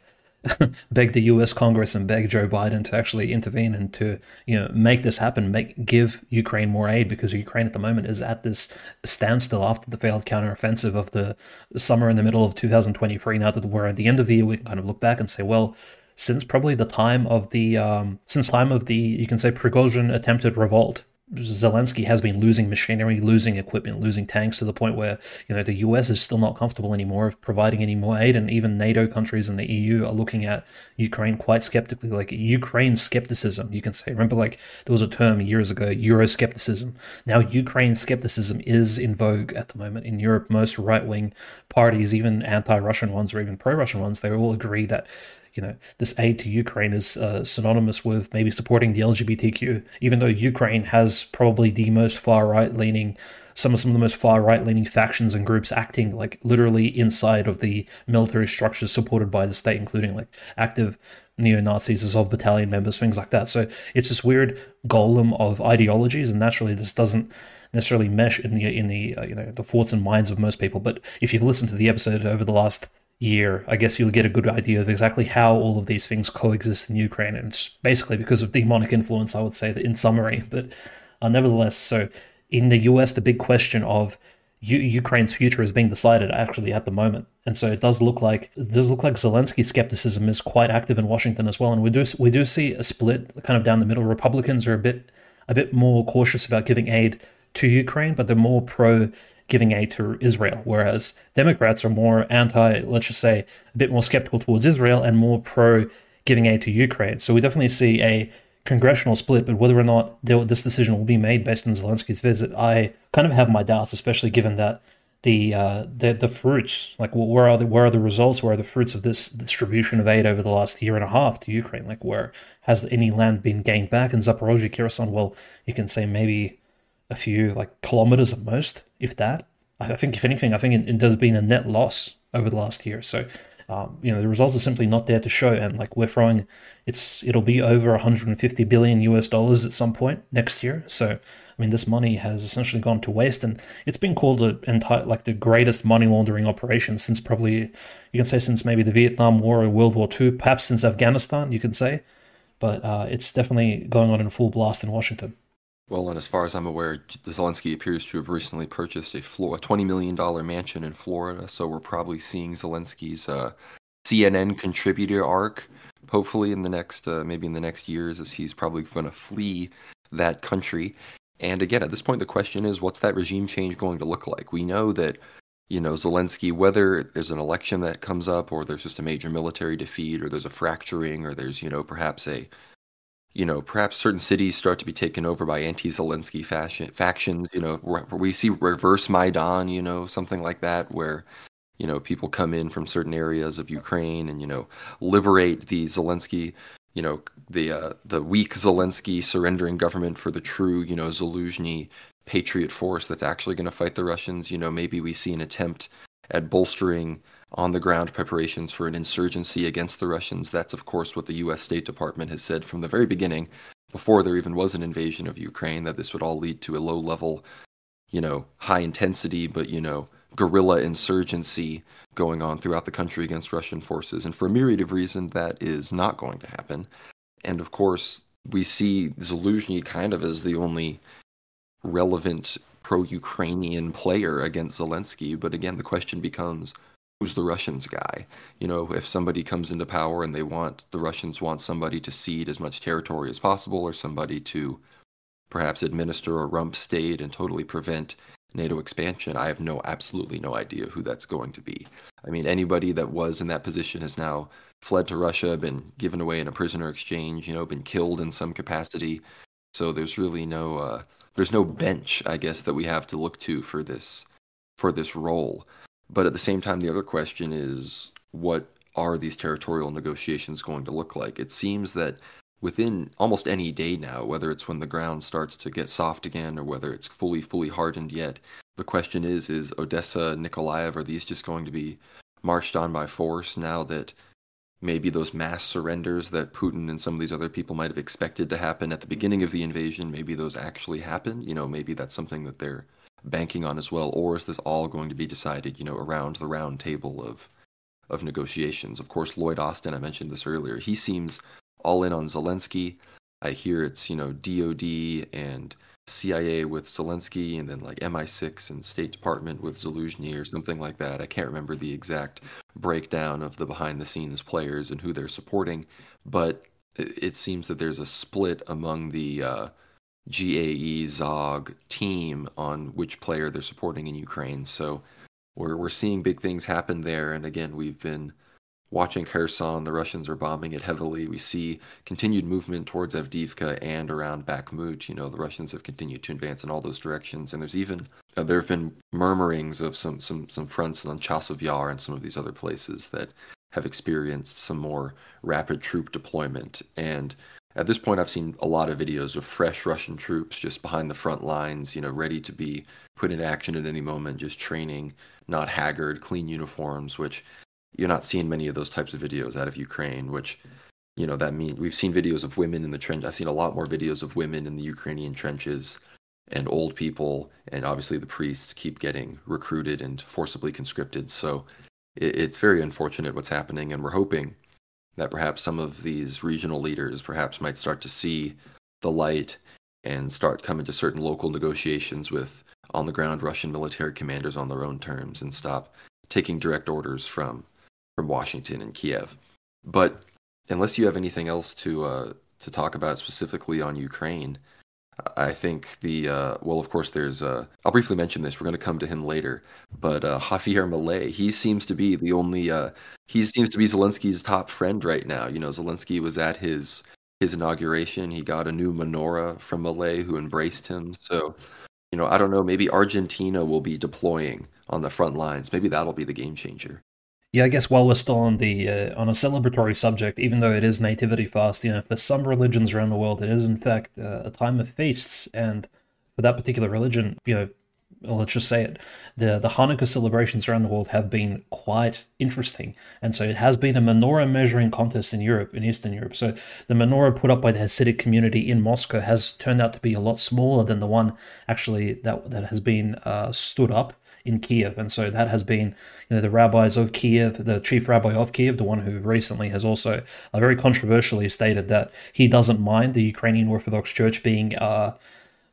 beg the U S Congress and beg Joe Biden to actually intervene and to, you know, make this happen, make give Ukraine more aid, because Ukraine at the moment is at this standstill after the failed counteroffensive of the summer in the middle of two thousand twenty-three. Now that we're at the end of the year, we can kind of look back and say, well, since probably the time of the um, since time of the, you can say, Prigozhin attempted revolt Zelensky has been losing machinery, losing equipment, losing tanks to the point where, you know, the U S is still not comfortable anymore of providing any more aid. And even NATO countries and the E U are looking at Ukraine quite skeptically, like Ukraine skepticism, you can say. Remember, like, there was a term years ago, Euroscepticism. Now Ukraine skepticism is in vogue at the moment in Europe. Most right-wing parties, even anti-Russian ones or even pro-Russian ones, they all agree that, you know, this aid to Ukraine is uh, synonymous with maybe supporting the L G B T Q, even though Ukraine has probably the most far right leaning, some of some of the most far right leaning factions and groups acting like literally inside of the military structures supported by the state, including like active neo-Nazis, Azov battalion members, things like that. So it's this weird golem of ideologies, and naturally this doesn't necessarily mesh in the in the uh, you know, the thoughts and minds of most people. But if you've listened to the episode over the last year, I guess you'll get a good idea of exactly how all of these things coexist in Ukraine, and it's basically because of demonic influence, I would say, that in summary. But uh, nevertheless, so in the U S, the big question of U- Ukraine's future is being decided actually at the moment, and so it does look like it does look like Zelensky's skepticism is quite active in Washington as well, and we do we do see a split kind of down the middle. Republicans are a bit a bit more cautious about giving aid to Ukraine, but they're more pro giving aid to Israel, whereas Democrats are more anti, let's just say, a bit more skeptical towards Israel and more pro giving aid to Ukraine. So we definitely see a congressional split, but whether or not this decision will be made based on Zelensky's visit, I kind of have my doubts, especially given that the uh, the, the fruits, like where are the where are the results, where are the fruits of this distribution of aid over the last year and a half to Ukraine? Like, where has any land been gained back? And Zaporozhye, Kherson, well, you can say maybe a few like kilometers at most, if that. I think if anything, I think it, there's been a net loss over the last year. So, um, you know, the results are simply not there to show. And like we're throwing, it's it'll be over one hundred fifty billion U S dollars at some point next year. So, I mean, this money has essentially gone to waste, and it's been called a entire like the greatest money laundering operation since probably, you can say, since maybe the Vietnam War or World War Two, perhaps since Afghanistan, you can say. But uh, it's definitely going on in full blast in Washington. Well, and as far as I'm aware, Zelensky appears to have recently purchased a floor, a twenty million dollars mansion in Florida. So we're probably seeing Zelensky's uh, C N N contributor arc, hopefully in the next, uh, maybe in the next years, as he's probably going to flee that country. And again, at this point, the question is, what's that regime change going to look like? We know that, you know, Zelensky, whether there's an election that comes up, or there's just a major military defeat, or there's a fracturing, or there's, you know, perhaps a you know, perhaps certain cities start to be taken over by anti-Zelensky fashion, factions, you know, where we see reverse Maidan, you know, something like that, where, you know, people come in from certain areas of Ukraine and, you know, liberate the Zelensky, you know, the uh, the weak Zelensky surrendering government for the true, you know, Zaluzhnyi patriot force that's actually going to fight the Russians. You know, maybe we see an attempt at bolstering on-the-ground preparations for an insurgency against the Russians. That's, of course, what the U S. State Department has said from the very beginning, before there even was an invasion of Ukraine, that this would all lead to a low-level, you know, high-intensity, but, you know, guerrilla insurgency going on throughout the country against Russian forces. And for a myriad of reasons, that is not going to happen. And, of course, we see Zaluzhnyi kind of as the only relevant pro-Ukrainian player against Zelensky. But, again, the question becomes, who's the Russians guy? You know, if somebody comes into power and they want, the Russians want somebody to cede as much territory as possible, or somebody to perhaps administer a rump state and totally prevent NATO expansion, I have no, absolutely no idea who that's going to be. I mean, anybody that was in that position has now fled to Russia, been given away in a prisoner exchange, you know, been killed in some capacity. So there's really no, uh, there's no bench, I guess, that we have to look to for this, for this role. But at the same time, the other question is, what are these territorial negotiations going to look like? It seems that within almost any day now, whether it's when the ground starts to get soft again or whether it's fully, fully hardened yet, the question is, is Odessa, Nikolaev, are these just going to be marched on by force now that maybe those mass surrenders that Putin and some of these other people might have expected to happen at the beginning of the invasion, maybe those actually happened? You know, maybe that's something that they're banking on as well, or is this all going to be decided, you know, around the round table of of negotiations? Of course, Lloyd Austin, I mentioned this earlier, he seems all in on Zelensky. I hear it's, you know, D O D and C I A with Zelensky, and then like M I six and State Department with Zaluzhnyi or something like that. I can't remember the exact breakdown of the behind-the-scenes players and who they're supporting, but it seems that there's a split among the uh, G A E, Zog team on which player they're supporting in Ukraine. So we're we're seeing big things happen there. And again, we've been watching Kherson. The Russians are bombing it heavily. We see continued movement towards Avdiivka and around Bakhmut. You know, the Russians have continued to advance in all those directions. And there's even uh, there have been murmurings of some some some fronts on Chasiv Yar and some of these other places that have experienced some more rapid troop deployment. And at this point, I've seen a lot of videos of fresh Russian troops just behind the front lines, you know, ready to be put into action at any moment, just training, not haggard, clean uniforms, which you're not seeing many of those types of videos out of Ukraine, which, you know, that means we've seen videos of women in the trench. I've seen a lot more videos of women in the Ukrainian trenches, and old people, and obviously the priests keep getting recruited and forcibly conscripted. So it, it's very unfortunate what's happening, and we're hoping that perhaps some of these regional leaders perhaps might start to see the light and start coming to certain local negotiations with on-the-ground Russian military commanders on their own terms and stop taking direct orders from from Washington and Kiev. But unless you have anything else to uh, to talk about specifically on Ukraine, I think the, uh, well, of course, there's, uh, I'll briefly mention this, we're going to come to him later, but uh, Javier Milei, he seems to be the only, uh, he seems to be Zelensky's top friend right now. You know, Zelensky was at his his inauguration, he got a new menorah from Milei, who embraced him. So, you know, I don't know, maybe Argentina will be deploying on the front lines. Maybe that'll be the game changer. Yeah, I guess while we're still on the uh, on a celebratory subject, even though it is Nativity Fast, you know, for some religions around the world, it is in fact uh, a time of feasts. And for that particular religion, you know, well, let's just say it, the the Hanukkah celebrations around the world have been quite interesting. And so it has been a menorah measuring contest in Europe, in Eastern Europe. So the menorah put up by the Hasidic community in Moscow has turned out to be a lot smaller than the one actually that that has been uh, stood up in Kiev. And so that has been, you know, the rabbis of Kiev, the chief rabbi of Kiev, the one who recently has also uh, very controversially stated that he doesn't mind the Ukrainian Orthodox Church being uh,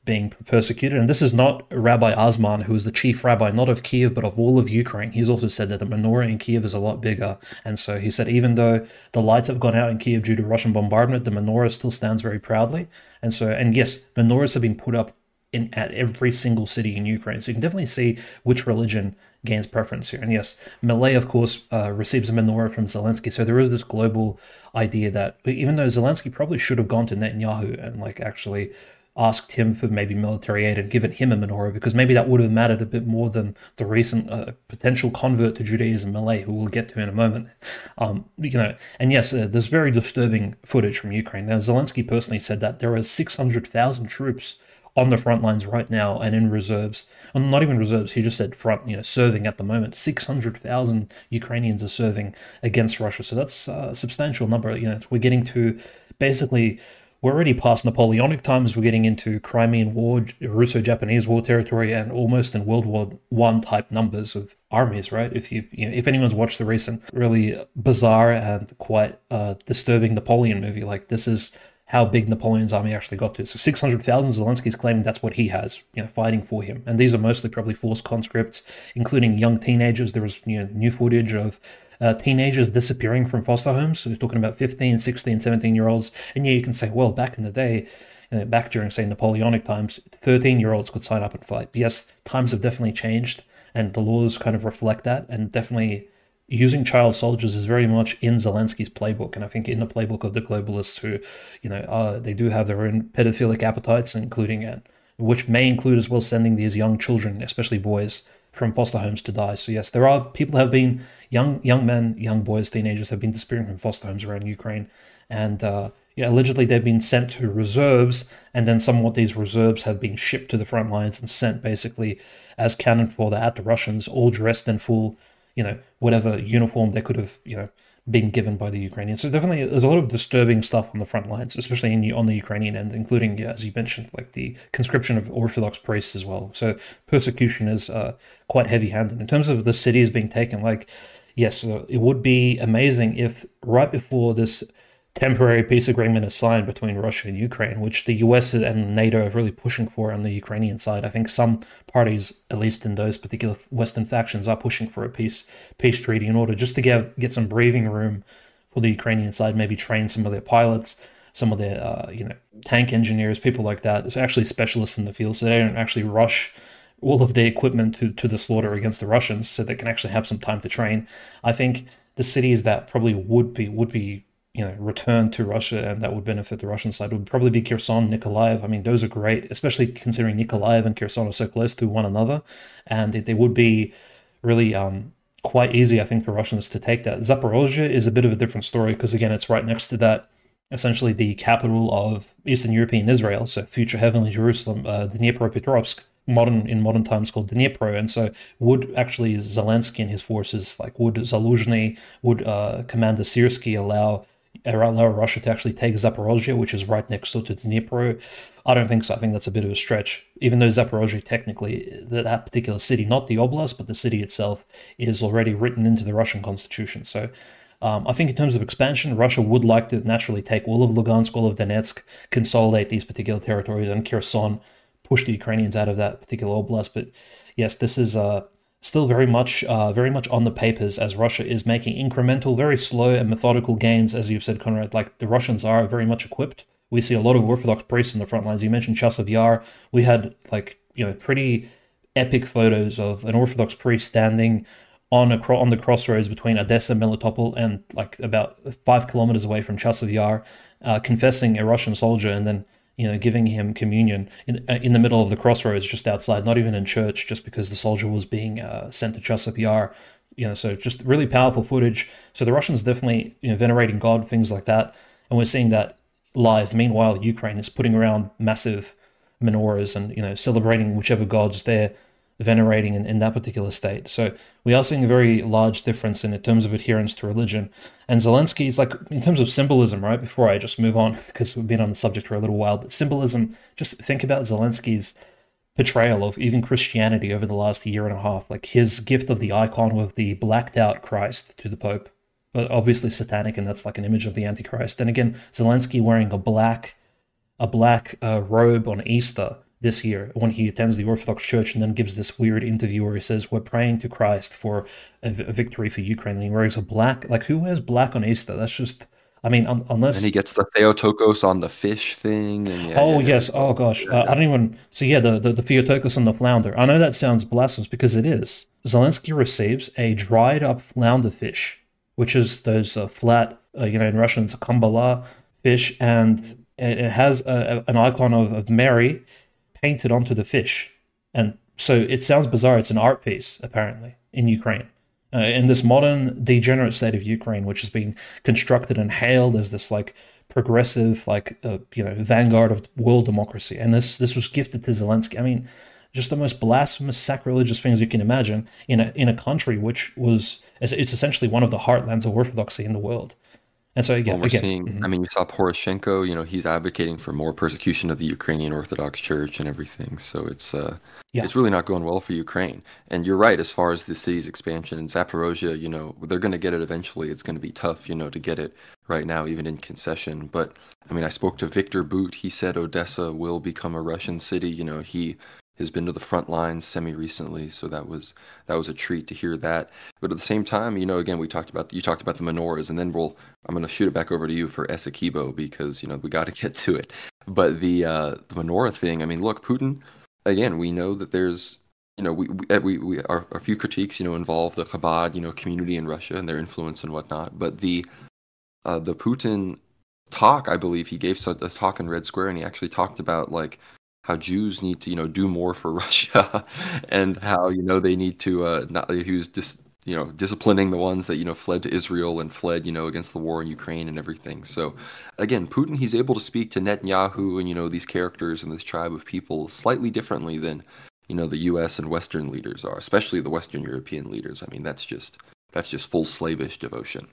being persecuted. And this is not Rabbi Azman, who is the chief rabbi, not of Kiev, but of all of Ukraine. He's also said that the menorah in Kiev is a lot bigger. And so he said, even though the lights have gone out in Kiev due to Russian bombardment, the menorah still stands very proudly. And so, and yes, menorahs have been put up in at every single city in Ukraine. So you can definitely see which religion gains preference here. And yes, Milei, of course, uh, receives a menorah from Zelensky. So there is this global idea that even though Zelensky probably should have gone to Netanyahu and like actually asked him for maybe military aid and given him a menorah, because maybe that would have mattered a bit more than the recent uh, potential convert to Judaism, Milei, who we'll get to in a moment. Um, you know, and yes, uh, there's very disturbing footage from Ukraine. Now, Zelensky personally said that there are six hundred thousand troops on the front lines right now and in reserves, well, not even reserves, he just said front, you know, serving at the moment. six hundred thousand Ukrainians are serving against Russia. So that's a substantial number. You know, we're getting to basically, we're already past Napoleonic times. We're getting into Crimean War, Russo-Japanese War territory, and almost in World War One type numbers of armies, right? If you, you know, if anyone's watched the recent really bizarre and quite uh, disturbing Napoleon movie, like this is how big Napoleon's army actually got to. So six hundred thousand, Zelensky's claiming that's what he has, you know, fighting for him. And these are mostly probably forced conscripts, including young teenagers. There was, you know, new footage of uh, teenagers disappearing from foster homes. So we're talking about fifteen, sixteen, seventeen-year-olds. And yeah, you can say, well, back in the day, you know, back during, say, Napoleonic times, thirteen-year-olds could sign up and fight. But yes, times have definitely changed, and the laws kind of reflect that, and definitely using child soldiers is very much in Zelensky's playbook, and I think in the playbook of the globalists who, you know, uh, they do have their own pedophilic appetites, including it, which may include as well sending these young children, especially boys, from foster homes to die. So yes, there are people have been young, young men, young boys, teenagers have been disappearing from foster homes around Ukraine, and uh, yeah, allegedly they've been sent to reserves, and then somewhat these reserves have been shipped to the front lines and sent basically as cannon fodder at the Russians, all dressed in full, you know, whatever uniform they could have, you know, been given by the Ukrainians. So definitely there's a lot of disturbing stuff on the front lines, especially in, on the Ukrainian end, including, yeah, as you mentioned, like the conscription of Orthodox priests as well. So persecution is uh, quite heavy-handed. In terms of the cities being taken, like, yes, uh, it would be amazing if right before this temporary peace agreement is signed between Russia and Ukraine, which the U S and NATO are really pushing for on the Ukrainian side. I think some parties, at least in those particular Western factions, are pushing for a peace peace treaty in order just to get, get some breathing room for the Ukrainian side, maybe train some of their pilots, some of their, uh, you know, tank engineers, people like that. It's actually specialists in the field, so they don't actually rush all of their equipment to, to the slaughter against the Russians, so they can actually have some time to train. I think the cities that probably would be would be you know returned to Russia and that would benefit the Russian side would probably be Kherson, Nikolaev. I mean, those are great, especially considering Nikolaev and Kherson are so close to one another, and it, they would be really um, quite easy, I think, for Russians to take that. Zaporozhye is a bit of a different story because, again, it's right next to that, essentially the capital of Eastern European Israel, so future heavenly Jerusalem, uh, Dnipropetrovsk. Modern in modern times called Dnipro, and so would actually Zelensky and his forces, like would Zaluzhnyi, would uh, Commander Sirsky allow allow Russia to actually take Zaporozhye, which is right next door to Dnipro? I don't think so. I think that's a bit of a stretch. Even though Zaporozhye, technically, that, that particular city, not the oblast, but the city itself, is already written into the Russian constitution. So. Um, I think in terms of expansion, Russia would like to naturally take all of Lugansk, all of Donetsk, consolidate these particular territories, and Kherson, push the Ukrainians out of that particular oblast. But yes, this is uh, still very much uh, very much on the papers, as Russia is making incremental, very slow and methodical gains, as you've said, Conrad. Like, the Russians are very much equipped. We see a lot of Orthodox priests on the front lines. You mentioned Chasiv Yar. We had, like, you know, pretty epic photos of an Orthodox priest standing on a on the crossroads between Odessa, Melitopol, and like about five kilometers away from Chasiv Yar, uh, confessing a Russian soldier, and then you know, giving him communion in in the middle of the crossroads, just outside, not even in church, just because the soldier was being uh, sent to Chasiv Yar. You know, so just really powerful footage. So the Russians definitely, you know, venerating God, things like that, and we're seeing that live. Meanwhile, Ukraine is putting around massive menorahs and, you know, celebrating whichever gods they're venerating in, in that particular state. So we are seeing a very large difference in, in terms of adherence to religion. And Zelensky is, like, in terms of symbolism, right? Before I just move on, because we've been on the subject for a little while, but symbolism, just think about Zelensky's portrayal of even Christianity over the last year and a half, like his gift of the icon with the blacked out Christ to the Pope, but obviously satanic, and that's like an image of the Antichrist. And again, Zelensky wearing a black, a black uh, robe on Easter this year when he attends the Orthodox Church, and then gives this weird interview where he says, we're praying to Christ for a, v- a victory for Ukraine. And he wears a black, like, who wears black on Easter? That's just, I mean, un- unless... And he gets the Theotokos on the fish thing. And yeah, oh, yeah, yes. Yeah. Oh, gosh. Uh, I don't even... So, yeah, the, the, the Theotokos on the flounder. I know that sounds blasphemous because it is. Zelensky receives a dried up flounder fish, which is those uh, flat, uh, you know, in Russian, it's a kambala fish, and it, it has a, a, an icon of, of Mary painted onto the fish. And so it sounds bizarre. It's an art piece, apparently, in Ukraine. Uh, in this modern, degenerate state of Ukraine, which has been constructed and hailed as this, like, progressive, like, uh, you know, vanguard of world democracy. And this this was gifted to Zelensky. I mean, just the most blasphemous, sacrilegious things you can imagine in a, in a country which was, it's essentially one of the heartlands of Orthodoxy in the world. And so again, well, we're again, seeing, mm-hmm. I mean, you saw Poroshenko, you know, he's advocating for more persecution of the Ukrainian Orthodox Church and everything. So it's uh, yeah. it's really not going well for Ukraine. And you're right, as far as the city's expansion in Zaporozhye, you know, they're going to get it eventually. It's going to be tough, you know, to get it right now, even in concession. But I mean, I spoke to Victor Boot. He said Odessa will become a Russian city. You know, he has been to the front lines semi-recently, so that was that was a treat to hear that. But at the same time, you know, again, we talked about you talked about the menorahs, and then we'll I'm going to shoot it back over to you for Essequibo, because you know we got to get to it. But the uh, the menorah thing, I mean, look, Putin. Again, we know that there's you know we we we our, our few critiques you know involve the Chabad you know community in Russia and their influence and whatnot. But the uh, the Putin talk, I believe he gave a talk in Red Square, and he actually talked about like how Jews need to, you know, do more for Russia, and how, you know, they need to, uh, not, he was dis, you know, disciplining the ones that, you know, fled to Israel and fled, you know, against the war in Ukraine and everything. So again, Putin, he's able to speak to Netanyahu and, you know, these characters and this tribe of people slightly differently than, you know, the U S and Western leaders are, especially the Western European leaders. I mean, that's just, that's just full slavish devotion.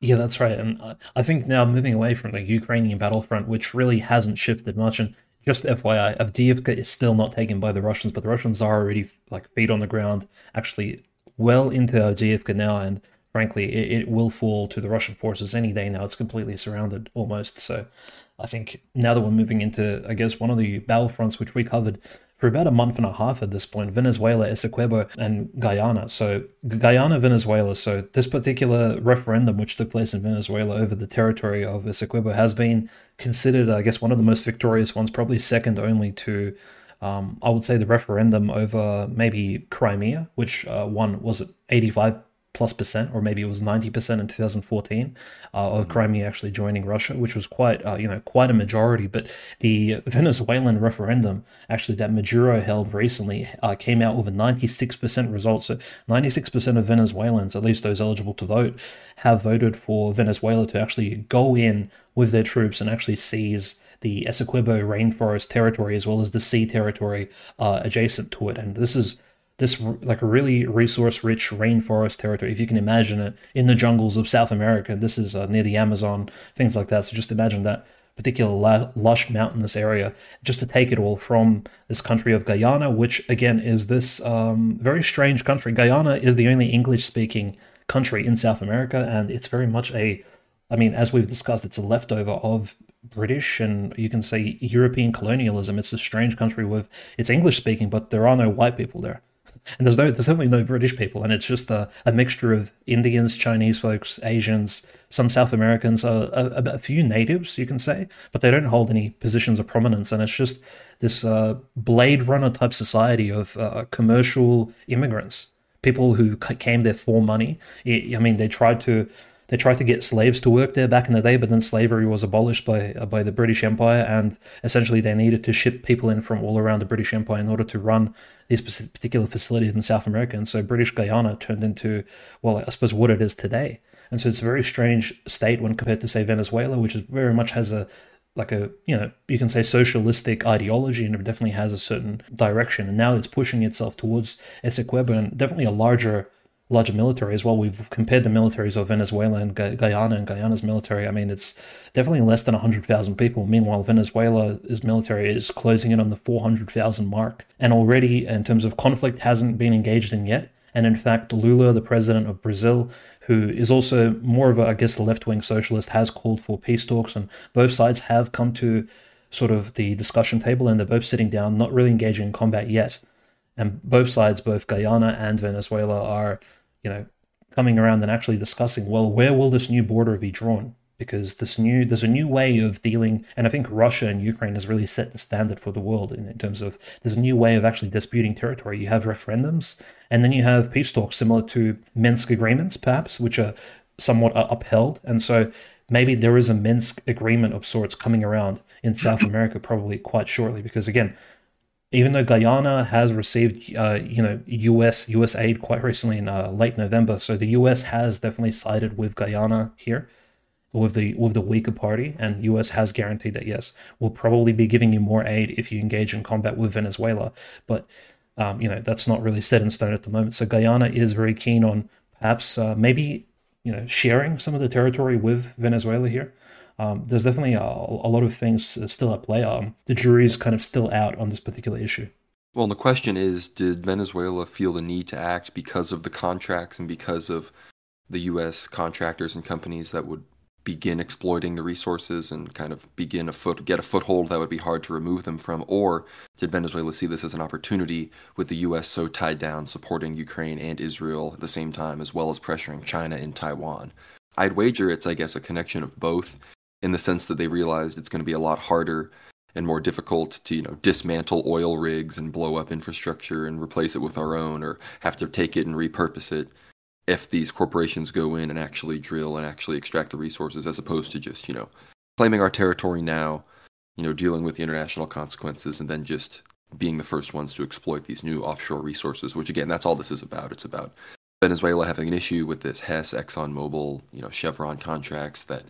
Yeah, that's right. And I think now moving away from the Ukrainian battlefront, which really hasn't shifted much, and just F Y I, Avdiivka is still not taken by the Russians, but the Russians are already, like, feet on the ground, actually well into Avdiivka now, and frankly, it, it will fall to the Russian forces any day now. It's completely surrounded, almost. So I think now that we're moving into, I guess, one of the battlefronts which we covered For about a month and a half at this point, Venezuela, Essequibo, and Guyana. So Guyana, Venezuela. So this particular referendum, which took place in Venezuela over the territory of Essequibo, has been considered, I guess, one of the most victorious ones, probably second only to, um, I would say, the referendum over maybe Crimea, which uh, won, was it eighty-five plus percent, or maybe it was ninety percent in two thousand fourteen uh, of Crimea actually joining Russia, which was quite, uh, you know, quite a majority. But the Venezuelan referendum, actually, that Maduro held recently, uh, came out with a ninety-six percent result. So ninety-six percent of Venezuelans, at least those eligible to vote, have voted for Venezuela to actually go in with their troops and actually seize the Essequibo rainforest territory, as well as the sea territory uh, adjacent to it. And this is this like a really resource-rich rainforest territory, if you can imagine it, in the jungles of South America. This is uh, near the Amazon, things like that. So just imagine that particular la- lush mountainous area, just to take it all from this country of Guyana, which, again, is this um, very strange country. Guyana is the only English-speaking country in South America, and it's very much a, I mean, as we've discussed, it's a leftover of British and, you can say, European colonialism. It's a strange country with, it's English-speaking, but there are no white people there. And there's no, there's definitely no British people, and it's just a, a mixture of Indians, Chinese folks, Asians, some South Americans, a, a, a few natives, you can say, but they don't hold any positions of prominence. And it's just this uh, Blade Runner type society of uh, commercial immigrants, people who came there for money. It, I mean, they tried to they tried to get slaves to work there back in the day, but then slavery was abolished by uh, by the British Empire, and essentially they needed to ship people in from all around the British Empire in order to run these particular facilities in South America. And so British Guyana turned into, well, I suppose, what it is today. And so it's a very strange state when compared to, say, Venezuela, which is very much has a, like a, you know, you can say socialistic ideology, and it definitely has a certain direction. And now it's pushing itself towards Essequibo, and definitely a larger, larger military as well. We've compared the militaries of Venezuela and Guyana, and Guyana's military, I mean, it's definitely less than one hundred thousand people. Meanwhile, Venezuela's military is closing in on the four hundred thousand mark. And already, in terms of conflict, hasn't been engaged in yet. And in fact, Lula, the president of Brazil, who is also more of a, I guess, the left-wing socialist, has called for peace talks. And both sides have come to sort of the discussion table, and they're both sitting down, not really engaging in combat yet. And both sides, both Guyana and Venezuela, are, you know, coming around and actually discussing, well, where will this new border be drawn? Because this new, there's a new way of dealing, and I think Russia and Ukraine has really set the standard for the world in, in terms of, there's a new way of actually disputing territory. You have referendums, and then you have peace talks, similar to Minsk agreements, perhaps, which are somewhat upheld. And so maybe there is a Minsk agreement of sorts coming around in South America probably quite shortly, because, again, even though Guyana has received, uh, you know, U S U S aid quite recently in uh, late November, so the U S has definitely sided with Guyana here, with the with the weaker party, and U S has guaranteed that, yes, we'll probably be giving you more aid if you engage in combat with Venezuela. But um, you know, that's not really set in stone at the moment. So Guyana is very keen on perhaps uh, maybe you know sharing some of the territory with Venezuela here. Um, there's definitely a, a lot of things still at play. Um, the jury's kind of still out on this particular issue. Well, and the question is, did Venezuela feel the need to act because of the contracts and because of the U S contractors and companies that would begin exploiting the resources and kind of begin a foot, get a foothold that would be hard to remove them from? Or did Venezuela see this as an opportunity with the U S so tied down, supporting Ukraine and Israel at the same time, as well as pressuring China and Taiwan? I'd wager it's, I guess, a connection of both, in the sense that they realized it's going to be a lot harder and more difficult to, you know, dismantle oil rigs and blow up infrastructure and replace it with our own, or have to take it and repurpose it, if these corporations go in and actually drill and actually extract the resources, as opposed to just, you know, claiming our territory now, you know, dealing with the international consequences, and then just being the first ones to exploit these new offshore resources, which, again, that's all this is about. It's about Venezuela having an issue with this Hess, ExxonMobil, you know, Chevron contracts that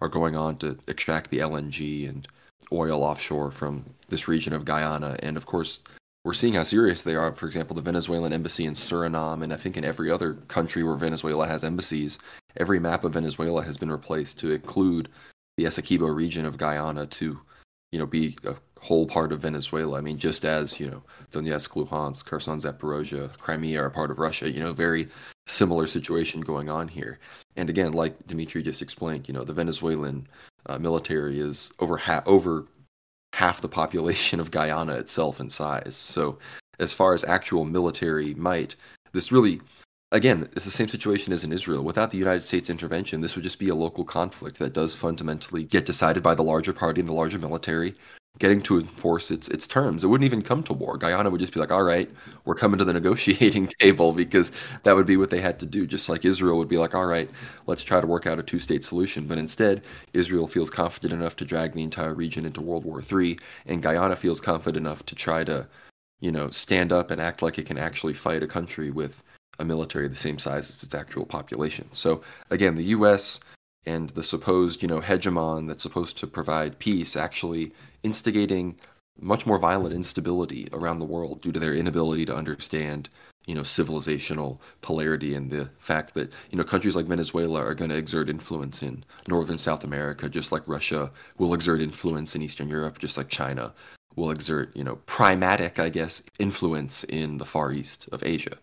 are going on to extract the L N G and oil offshore from this region of Guyana. And of course, we're seeing how serious they are. For example, the Venezuelan embassy in Suriname, and I think in every other country where Venezuela has embassies, every map of Venezuela has been replaced to include the Essequibo region of Guyana to, you know, be a whole part of Venezuela. I mean, just as, you know, Donetsk, Luhansk, Kherson, Zaporozhye, Crimea are part of Russia, you know, very similar situation going on here. And again, like Dimitri just explained, you know, the Venezuelan uh, military is over ha- over half the population of Guyana itself in size. So as far as actual military might, this really, again, it's the same situation as in Israel. Without the United States intervention, this would just be a local conflict that does fundamentally get decided by the larger party and the larger military getting to enforce its its terms. It wouldn't even come to war. Guyana would just be like, all right, we're coming to the negotiating table, because that would be what they had to do. Just like Israel would be like, all right, let's try to work out a two-state solution. But instead, Israel feels confident enough to drag the entire region into World War Three, and Guyana feels confident enough to try to, you know, stand up and act like it can actually fight a country with a military the same size as its actual population. So again, the U S and the supposed, you know, hegemon that's supposed to provide peace actually instigating much more violent instability around the world due to their inability to understand, you know, civilizational polarity and the fact that, you know, countries like Venezuela are going to exert influence in northern South America, just like Russia will exert influence in Eastern Europe, just like China will exert, you know, primatic, I guess, influence in the far east of Asia.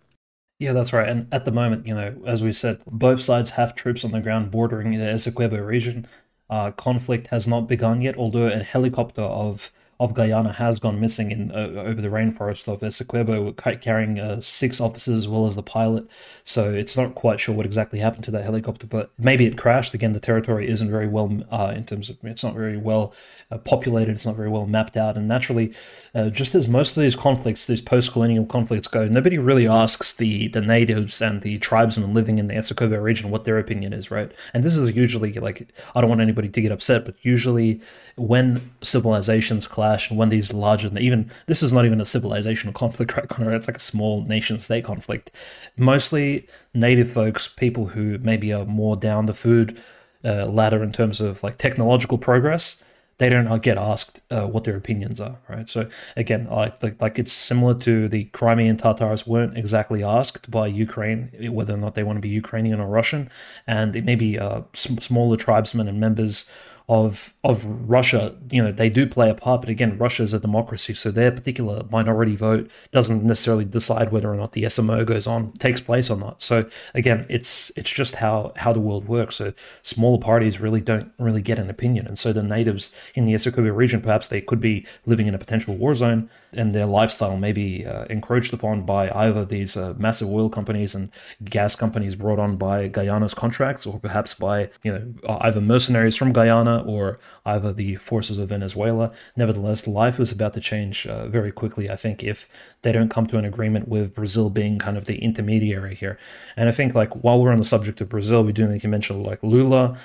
Yeah, that's right. And at the moment, you know, as we said, both sides have troops on the ground bordering the Essequibo region. Uh, conflict has not begun yet, although a helicopter of, of Guyana has gone missing in uh, over the rainforest of Essequibo, carrying uh, six officers as well as the pilot. So it's not quite sure what exactly happened to that helicopter, but maybe it crashed. Again, the territory isn't very well, uh, in terms of, it's not very well uh, populated, it's not very well mapped out. And naturally, uh, just as most of these conflicts, these post-colonial conflicts go, nobody really asks the, the natives and the tribesmen living in the Essequibo region what their opinion is, right? And this is usually, like, I don't want anybody to get upset, but usually when civilizations clash, and when these larger, even this is not even a civilizational conflict, right, Conrad? It's like a small nation-state conflict. Mostly native folks, people who maybe are more down the food uh, ladder in terms of like technological progress, they don't get asked uh, what their opinions are, right? So again, like like it's similar to the Crimean Tatars weren't exactly asked by Ukraine whether or not they want to be Ukrainian or Russian, and it may be uh, smaller tribesmen and members of of Russia, you know, they do play a part, but again, Russia is a democracy, so their particular minority vote doesn't necessarily decide whether or not the S M O goes on, takes place or not. So again, it's it's just how, how the world works. So smaller parties really don't really get an opinion. And so the natives in the Essequibo region, perhaps they could be living in a potential war zone, and their lifestyle may be uh, encroached upon by either these uh, massive oil companies and gas companies brought on by Guyana's contracts, or perhaps by, you know, either mercenaries from Guyana or either the forces of Venezuela. Nevertheless, life is about to change uh, very quickly, I think, if they don't come to an agreement with Brazil being kind of the intermediary here. And I think, like, while we're on the subject of Brazil, we do need to mention, like, Lula,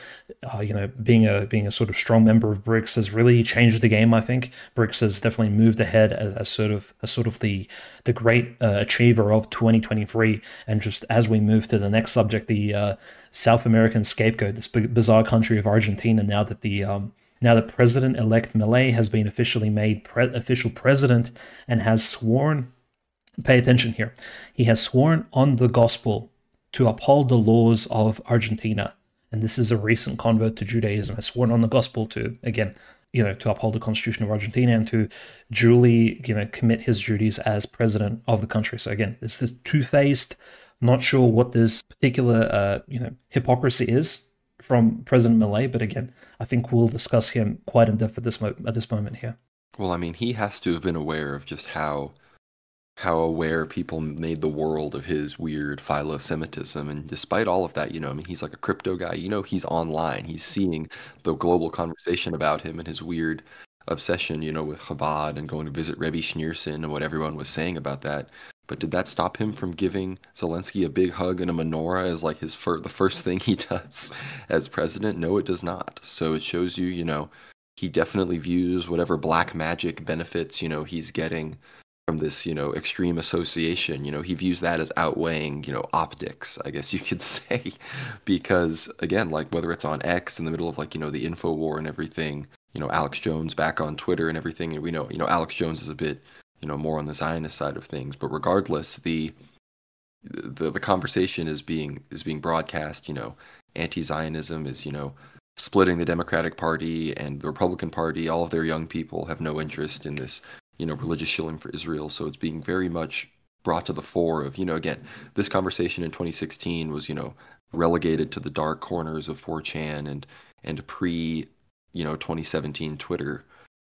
uh, you know, being a being a sort of strong member of BRICS has really changed the game, I think. BRICS has definitely moved ahead as, as sort of as sort of the, the great uh, achiever of twenty twenty-three. And just as we move to the next subject, the uh, South American scapegoat, this bizarre country of Argentina, now that the um, now that President-elect Milei has been officially made pre- official president and has sworn, pay attention here, he has sworn on the gospel to uphold the laws of Argentina. And this is a recent convert to Judaism, has sworn on the gospel to, again, you know, to uphold the Constitution of Argentina and to duly, you know, commit his duties as president of the country. So again, it's this two-faced, not sure what this particular, uh, you know, hypocrisy is from President Milei, but again, I think we'll discuss him quite in depth at this mo- at this moment here. Well, I mean, he has to have been aware of just how how aware people made the world of his weird philo-Semitism, and despite all of that, you know, I mean, he's like a crypto guy. You know, he's online. He's seeing the global conversation about him and his weird obsession, you know, with Chabad and going to visit Rebbe Schneerson and what everyone was saying about that. But did that stop him from giving Zelensky a big hug and a menorah as like his fir- the first thing he does as president? No, it does not. So it shows you, you know, he definitely views whatever black magic benefits, you know, he's getting from this, you know, extreme association, you know, he views that as outweighing, you know, optics, I guess you could say, because again, like whether it's on X in the middle of like, you know, the info war and everything, you know, Alex Jones back on Twitter and everything. And we know, you know, Alex Jones is a bit, you know, more on the Zionist side of things, but regardless, the the the conversation is being is being broadcast. You know, anti-Zionism is, you know, splitting the Democratic Party and the Republican Party. All of their young people have no interest in this, you know, religious shilling for Israel. So it's being very much brought to the fore of, you know, again, this conversation in twenty sixteen was, you know, relegated to the dark corners of four chan and and pre, you know, twenty seventeen Twitter.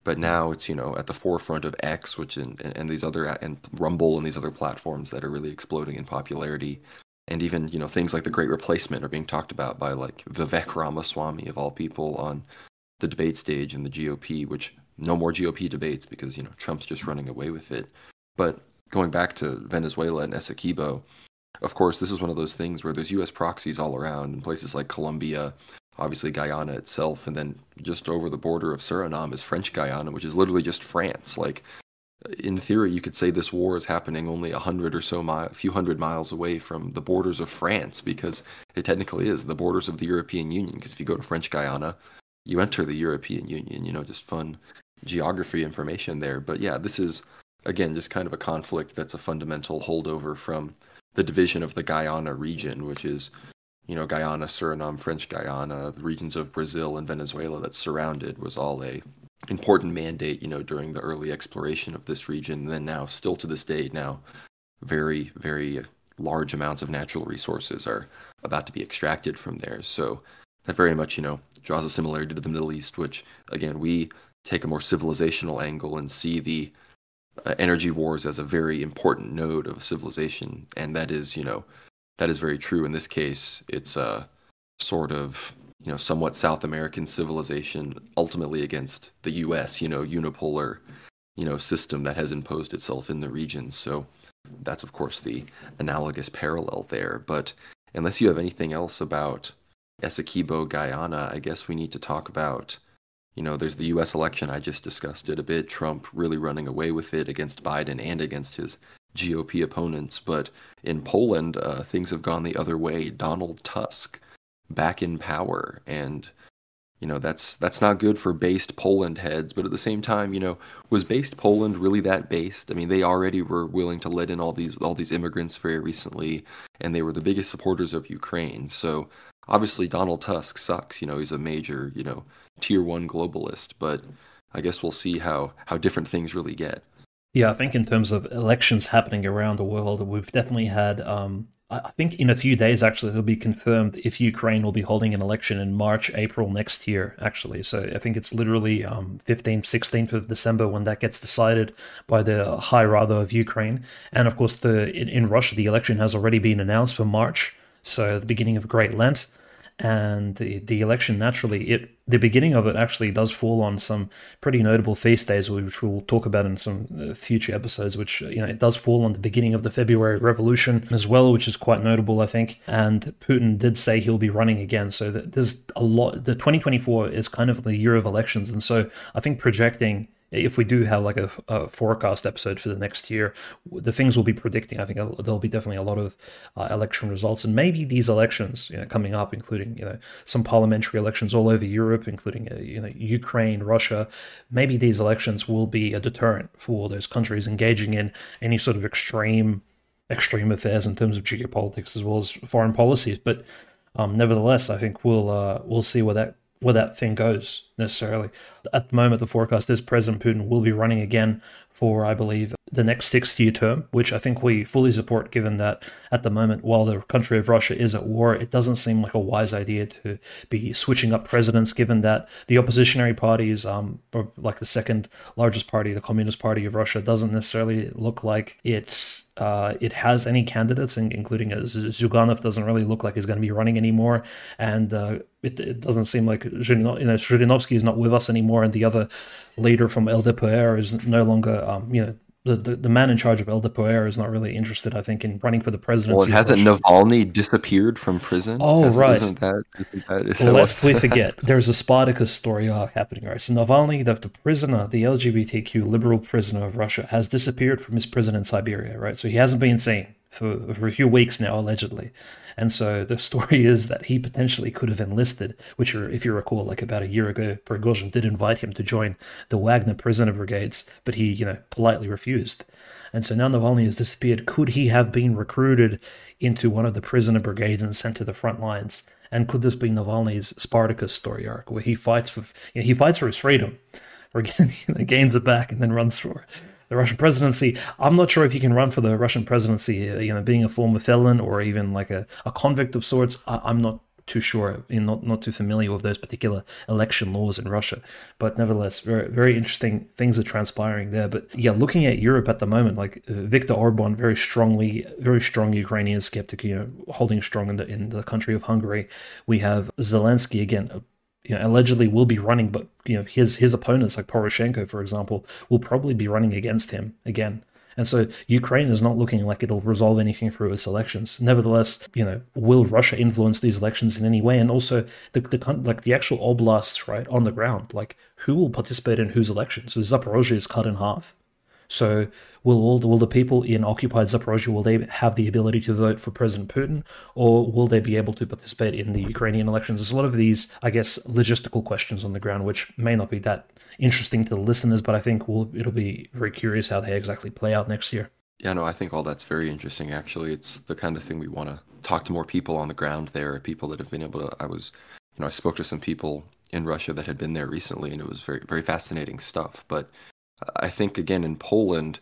But now it's, you know, at the forefront of X, which and, and these other and Rumble and these other platforms that are really exploding in popularity. And even, you know, things like The Great Replacement are being talked about by like Vivek Ramaswamy of all people on the debate stage in the G O P, which no more G O P debates because, you know, Trump's just running away with it. But going back to Venezuela and Essequibo, of course, this is one of those things where there's U S proxies all around in places like Colombia, obviously Guyana itself, and then just over the border of Suriname is French Guyana, which is literally just France. Like, in theory, you could say this war is happening only a hundred or so mi- a few hundred miles away from the borders of France, because it technically is the borders of the European Union. Because if you go to French Guyana, you enter the European Union, you know, just fun geography information there. But yeah, this is, again, just kind of a conflict that's a fundamental holdover from the division of the Guyana region, which is, you know, Guyana, Suriname, French Guyana, the regions of Brazil and Venezuela that surrounded was all a important mandate, you know, during the early exploration of this region. And then now, still to this day now, very, very large amounts of natural resources are about to be extracted from there. So that very much, you know, draws a similarity to the Middle East, which, again, we take a more civilizational angle and see the uh, energy wars as a very important node of civilization. And that is, you know, that is very true. In this case, it's a sort of, you know, somewhat South American civilization ultimately against the U S, you know, unipolar, you know, system that has imposed itself in the region. So that's, of course, the analogous parallel there. But unless you have anything else about Essequibo, Guyana, I guess we need to talk about, you know, there's the U S election. I just discussed it a bit. Trump really running away with it against Biden and against his G O P opponents. But in Poland, uh, things have gone the other way. Donald Tusk back in power. And, you know, that's that's not good for based Poland heads. But at the same time, you know, was based Poland really that based? I mean, they already were willing to let in all these all these immigrants very recently, and they were the biggest supporters of Ukraine. So obviously, Donald Tusk sucks. You know, he's a major, you know, tier one globalist. But I guess we'll see how, how different things really get. Yeah, I think in terms of elections happening around the world, we've definitely had, um, I think in a few days, actually, it'll be confirmed if Ukraine will be holding an election in March, April next year, actually. So I think it's literally um, fifteenth, sixteenth of December when that gets decided by the High Rada of Ukraine. And of course, the in, in Russia, the election has already been announced for March. So the beginning of Great Lent, and the, the election, naturally, it the beginning of it actually does fall on some pretty notable feast days, which we'll talk about in some future episodes, which, you know, it does fall on the beginning of the February Revolution as well, which is quite notable, I think. And Putin did say he'll be running again. So there's a lot. The twenty twenty-four is kind of the year of elections. And so I think projecting, if we do have like a, a forecast episode for the next year, the things we'll be predicting, I think there'll be definitely a lot of uh, election results, and maybe these elections, you know, coming up, including, you know, some parliamentary elections all over Europe, including uh, you know, Ukraine, Russia. Maybe these elections will be a deterrent for those countries engaging in any sort of extreme, extreme affairs in terms of geopolitics as well as foreign policies. But um, nevertheless, I think we'll uh, we'll see where that. where that thing goes necessarily. At the moment, the forecast is President Putin will be running again for, I believe, the next six-year term, which I think we fully support, given that at the moment, while the country of Russia is at war, it doesn't seem like a wise idea to be switching up presidents, given that the oppositionary parties, um, or like the second largest party, the Communist Party of Russia, doesn't necessarily look like it's Uh, it has any candidates, including uh, Zyuganov doesn't really look like he's going to be running anymore, and uh, it, it doesn't seem like Zhirino, you know, Zhirinovsky is not with us anymore, and the other leader from L D P R is no longer, um, you know, the, the, the man in charge of L D P R is not really interested, I think, in running for the presidency. Well, and hasn't Navalny disappeared from prison? Oh, hasn't, right. Isn't that, isn't that, is well, lest we forget, there's a Spartacus story arc happening, right? So Navalny, the, the prisoner, the L G B T Q liberal prisoner of Russia, has disappeared from his prison in Siberia, right? So he hasn't been seen for, for a few weeks now, allegedly. And so the story is that he potentially could have enlisted, which, if you recall, like about a year ago, Prigozhin did invite him to join the Wagner prisoner brigades, but he, you know, politely refused. And so now Navalny has disappeared. Could he have been recruited into one of the prisoner brigades and sent to the front lines? And could this be Navalny's Spartacus story arc, where he fights for, you know, he fights for his freedom, or, you know, gains it back and then runs for it? The Russian presidency. I'm not sure if you can run for the Russian presidency, you know, being a former felon or even like a, a convict of sorts. I, I'm not too sure, you know, not, not too familiar with those particular election laws in Russia. But nevertheless, very, very interesting things are transpiring there. But yeah, looking at Europe at the moment, like Viktor Orban, very strongly, very strong Ukrainian skeptic, you know, holding strong in the, in the country of Hungary. We have Zelensky again, you know, allegedly will be running, but you know, his his opponents like Poroshenko, for example, will probably be running against him again. And so Ukraine is not looking like it'll resolve anything through its elections. Nevertheless, you know, will Russia influence these elections in any way? And also the, the like the actual oblasts, right, on the ground, like who will participate in whose elections? So Zaporozhye is cut in half. So will all the, will the people in occupied Zaporozhye, will they have the ability to vote for President Putin, or will they be able to participate in the Ukrainian elections? There's a lot of these, I guess, logistical questions on the ground, which may not be that interesting to the listeners, but I think we'll, it'll be very curious how they exactly play out next year. Yeah, no, I think all that's very interesting, actually. It's the kind of thing we want to talk to more people on the ground there, people that have been able to, I was, you know, I spoke to some people in Russia that had been there recently, and it was very, very fascinating stuff. But I think, again, in Poland,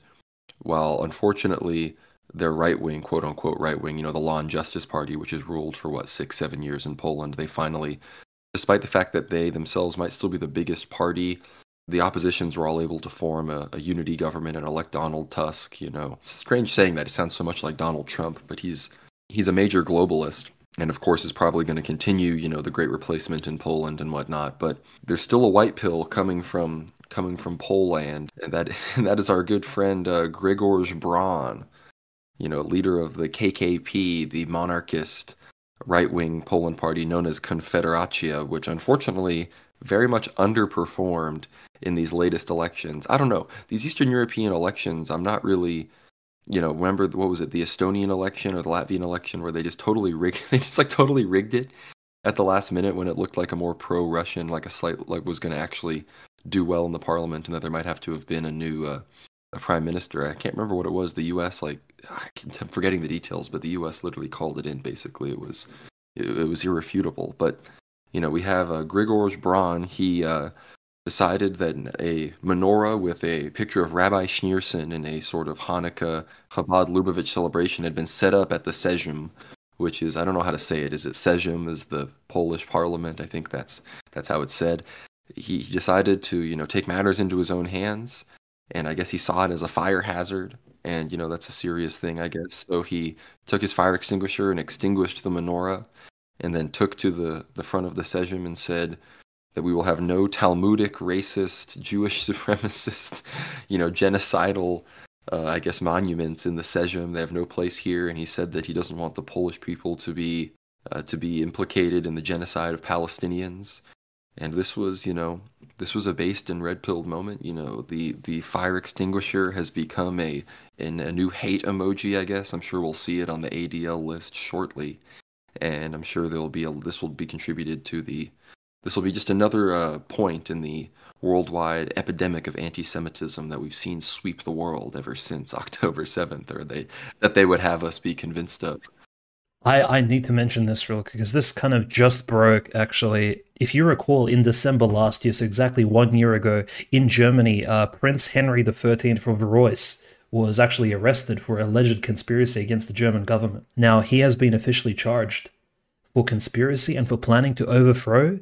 while unfortunately their right-wing, quote-unquote right-wing, you know, the Law and Justice Party, which has ruled for, what, six, seven years in Poland, they finally, despite the fact that they themselves might still be the biggest party, the oppositions were all able to form a, a unity government and elect Donald Tusk, you know. It's strange saying that. He sounds so much like Donald Trump, but he's he's a major globalist. And of course, is probably going to continue, you know, the Great Replacement in Poland and whatnot. But there's still a white pill coming from coming from Poland, and that and that is our good friend uh, Grzegorz Braun, you know, leader of the K K P, the monarchist right-wing Poland party known as Confederacja, which unfortunately very much underperformed in these latest elections. I don't know, these Eastern European elections. I'm not really. You know, remember, what was it, the Estonian election or the Latvian election, where they just totally rigged, they just like totally rigged it at the last minute when it looked like a more pro-Russian, like a slight, like was going to actually do well in the parliament, and that there might have to have been a new uh, a prime minister. I can't remember what it was. The U S, like, I'm forgetting the details, but the U S literally called it in, basically. It was, it, it was irrefutable. But, you know, we have uh, Grzegorz Braun. He uh, decided that a menorah with a picture of Rabbi Schneerson in a sort of Hanukkah Chabad Lubavitch celebration had been set up at the Sejm, which is, I don't know how to say it. Is it Sejm is the Polish parliament? I think that's that's how it's said. He, he decided to, you know, take matters into his own hands, and I guess he saw it as a fire hazard, and, you know, that's a serious thing, I guess. So he took his fire extinguisher and extinguished the menorah, and then took to the, the front of the Sejm and said that we will have no Talmudic, racist, Jewish supremacist, you know, genocidal, uh, I guess, monuments in the Sejm. They have no place here. And he said that he doesn't want the Polish people to be uh, to be implicated in the genocide of Palestinians. And this was, you know, this was a based and red-pilled moment. You know, the, the fire extinguisher has become a, an, a new hate emoji, I guess. I'm sure we'll see it on the A D L list shortly. And I'm sure there'll be a, this will be contributed to the This will be just another uh, point in the worldwide epidemic of anti-Semitism that we've seen sweep the world ever since October seventh, or they that they would have us be convinced of. I, I need to mention this real quick, because this kind of just broke, actually. If you recall, in December last year, so exactly one year ago, in Germany, uh, Prince Henry the Thirteenth of Verois was actually arrested for alleged conspiracy against the German government. Now, he has been officially charged for conspiracy and for planning to overthrow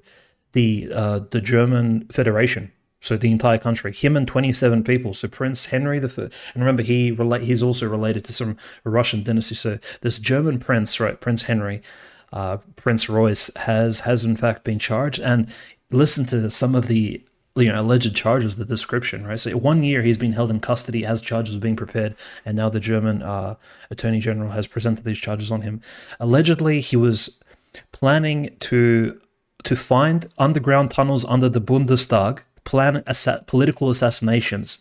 the uh, the German Federation, so the entire country, him and twenty-seven people. So Prince Henry the First, and remember, he relate he's also related to some Russian dynasty. So this German prince, right, Prince Henry, uh, Prince Royce, has has in fact been charged. And listen to some of the, you know, alleged charges, the description, right? So one year he's been held in custody as charges are being prepared, and now the German uh, Attorney General has presented these charges on him. Allegedly, he was planning to to find underground tunnels under the Bundestag, plan assa- political assassinations,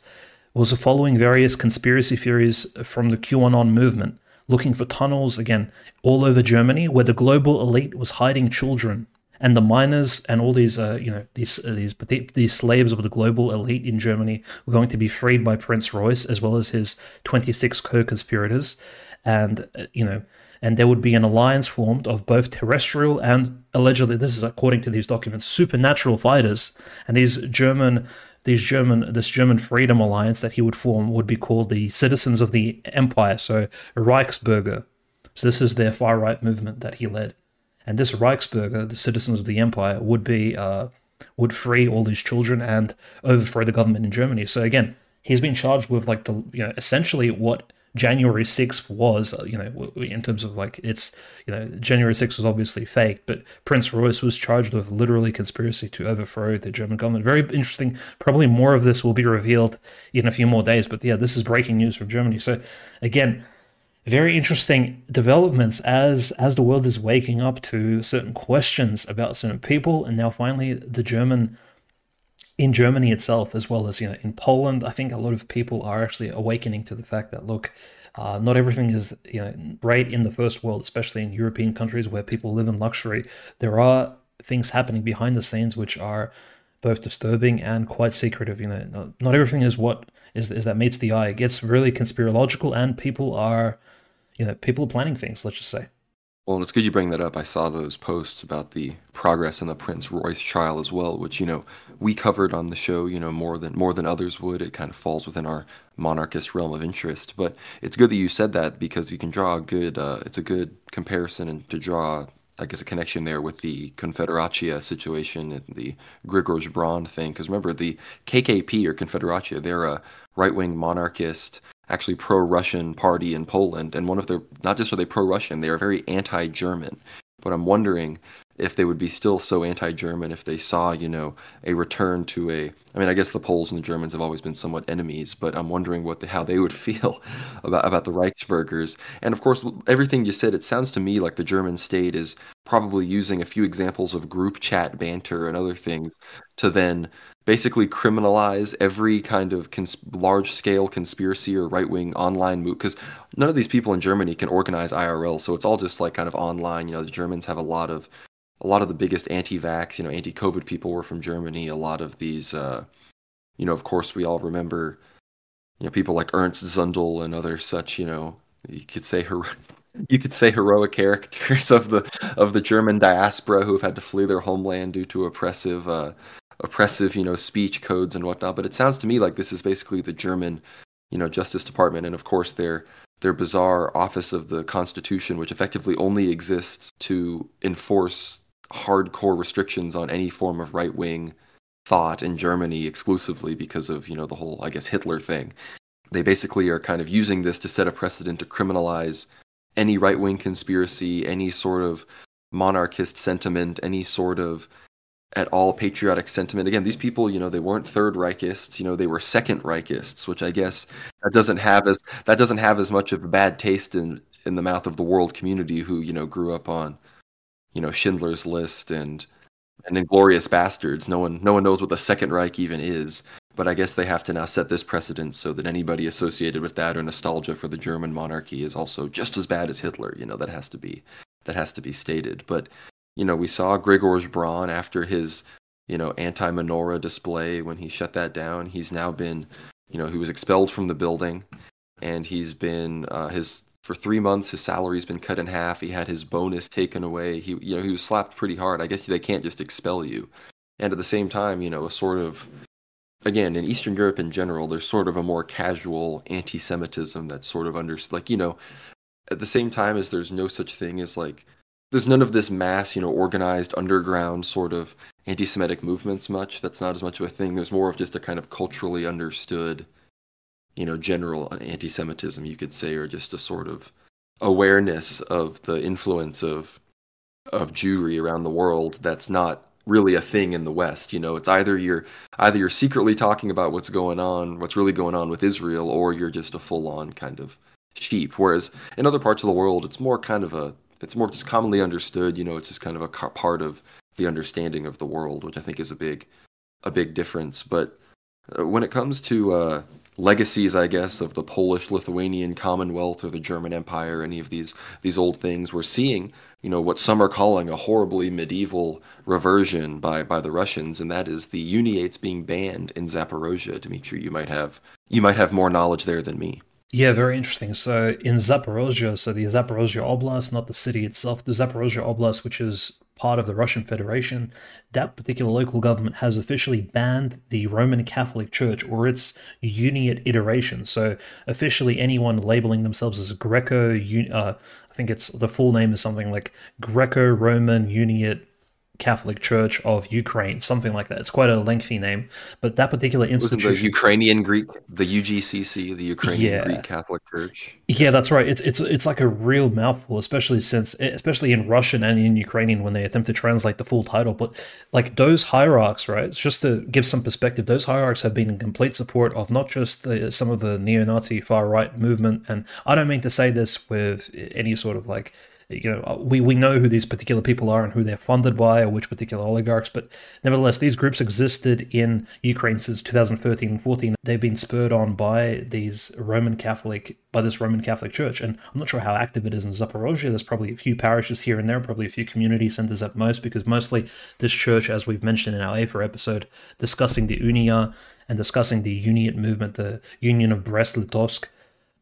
was following various conspiracy theories from the QAnon movement, looking for tunnels, again, all over Germany, where the global elite was hiding children, and the miners and all these, uh, you know, these uh, these these slaves of the global elite in Germany were going to be freed by Prince Royce, as well as his twenty-six co-conspirators, and, uh, you know, and there would be an alliance formed of both terrestrial and, allegedly, this is according to these documents, supernatural fighters. And these German, these German, this German freedom alliance that he would form would be called the Citizens of the Empire, so Reichsbürger. So this is their far-right movement that he led. And this Reichsbürger, the citizens of the empire, would be uh, would free all these children and overthrow the government in Germany. So again, he's been charged with like the you know essentially what January sixth was, you know, in terms of like it's, you know, January sixth was obviously fake, but Prince Royce was charged with literally conspiracy to overthrow the German government. Very interesting. Probably more of this will be revealed in a few more days, but yeah, this is breaking news from Germany. So again, very interesting developments as, as the world is waking up to certain questions about certain people. And now finally the German in Germany itself, as well as, you know, in Poland, I think a lot of people are actually awakening to the fact that, look, uh, not everything is, you know, great in the first world, especially in European countries where people live in luxury. There are things happening behind the scenes which are both disturbing and quite secretive. You know, not, not everything is what is, is that meets the eye. It gets really conspirological, and people are, you know, people are planning things, let's just say. Well, and it's good you bring that up. I saw those posts about the progress in the Prince Royce trial as well, which, you know, we covered on the show, you know, more than more than others would. It kind of falls within our monarchist realm of interest. But it's good that you said that, because you can draw a good, uh, it's a good comparison and to draw, I guess, a connection there with the Confederacja situation and the Grzegorz Braun thing. Because remember, the K K P or Confederacja, they're a right-wing monarchist, actually pro-Russian party in Poland, and one of their, not just are they pro-Russian, they are very anti-German. But I'm wondering if they would be still so anti-German if they saw, you know, a return to a, I mean, I guess the Poles and the Germans have always been somewhat enemies, but I'm wondering what the, how they would feel about, about the Reichsbürgers. And of course, everything you said, it sounds to me like the German state is probably using a few examples of group chat banter and other things to then basically criminalize every kind of cons- large-scale conspiracy or right-wing online move, because none of these people in Germany can organize I R L, so it's all just like kind of online. You know, the Germans have a lot of, a lot of the biggest anti-vax, you know, anti-COVID people were from Germany. A lot of these, uh, you know, of course we all remember, you know, people like Ernst Zundel and other such, you know, you could say her. You could say heroic characters of the of the German diaspora who have had to flee their homeland due to oppressive, uh, oppressive, you know, speech codes and whatnot. But it sounds to me like this is basically the German, you know, Justice Department, and of course their their bizarre Office of the Constitution, which effectively only exists to enforce hardcore restrictions on any form of right wing thought in Germany exclusively because of, you know, the whole, I guess, Hitler thing. They basically are kind of using this to set a precedent to criminalize any right-wing conspiracy, any sort of monarchist sentiment, any sort of at all patriotic sentiment. Again, these people, you know, they weren't Third Reichists, you know, they were Second Reichists, which I guess that doesn't have as that doesn't have as much of a bad taste in, in the mouth of the world community who, you know, grew up on, you know, Schindler's List and and Inglorious Bastards. No one no one knows what the Second Reich even is. But I guess they have to now set this precedent so that anybody associated with that or nostalgia for the German monarchy is also just as bad as Hitler. You know, that has to be that has to be stated. But, you know, we saw Grzegorz Braun after his, you know, anti-menorah display when he shut that down. He's now been, you know, he was expelled from the building, and he's been uh, his for three months. His salary's been cut in half. He had his bonus taken away. He, you know, he was slapped pretty hard. I guess they can't just expel you. And at the same time, you know, a sort of again, in Eastern Europe in general, there's sort of a more casual anti-Semitism that's sort of under, like, you know, at the same time as there's no such thing as, like, there's none of this mass, you know, organized underground sort of anti-Semitic movements much. That's not as much of a thing. There's more of just a kind of culturally understood, you know, general anti-Semitism, you could say, or just a sort of awareness of the influence of of Jewry around the world that's not really a thing in the West. You know, it's either you're either you're secretly talking about what's going on, what's really going on with Israel, or you're just a full-on kind of sheep. Whereas in other parts of the world, it's more kind of a, it's more just commonly understood. You know, it's just kind of a part of the understanding of the world, which I think is a big, a big difference. But when it comes to uh, legacies, I guess, of the Polish-Lithuanian Commonwealth or the German Empire, any of these these old things, we're seeing, you know, what some are calling a horribly medieval reversion by, by the Russians, and that is the uniates being banned in Zaporozhye. Dimitri, you might have you might have more knowledge there than me. Yeah, very interesting. So in Zaporozhye, so the Zaporozhye Oblast, not the city itself, the Zaporozhye Oblast, which is part of the Russian Federation, that particular local government has officially banned the Roman Catholic Church or its uniate iteration. So officially anyone labeling themselves as Greco, uh, I think it's the full name is something like Greco-Roman Uniate Catholic Church of Ukraine, something like that. It's quite a lengthy name, but that particular institution, the Ukrainian Greek, the U G C C, the Ukrainian yeah. Greek Catholic Church. Yeah, that's right. It's it's it's like a real mouthful, especially since, especially in Russian and in Ukrainian when they attempt to translate the full title. But like those hierarchs, right? Just to give some perspective, those hierarchs have been in complete support of not just the, some of the neo-Nazi far-right movement, and I don't mean to say this with any sort of like, you know, we, we know who these particular people are and who they're funded by or which particular oligarchs, but nevertheless, these groups existed in Ukraine since two thousand thirteen and fourteen. They've been spurred on by these Roman Catholic, by this Roman Catholic Church, and I'm not sure how active it is in Zaporozhye. There's probably a few parishes here and there, probably a few community centers at most, because mostly this church, as we've mentioned in our A four episode, discussing the Unia and discussing the Uniate movement, the Union of Brest-Litovsk,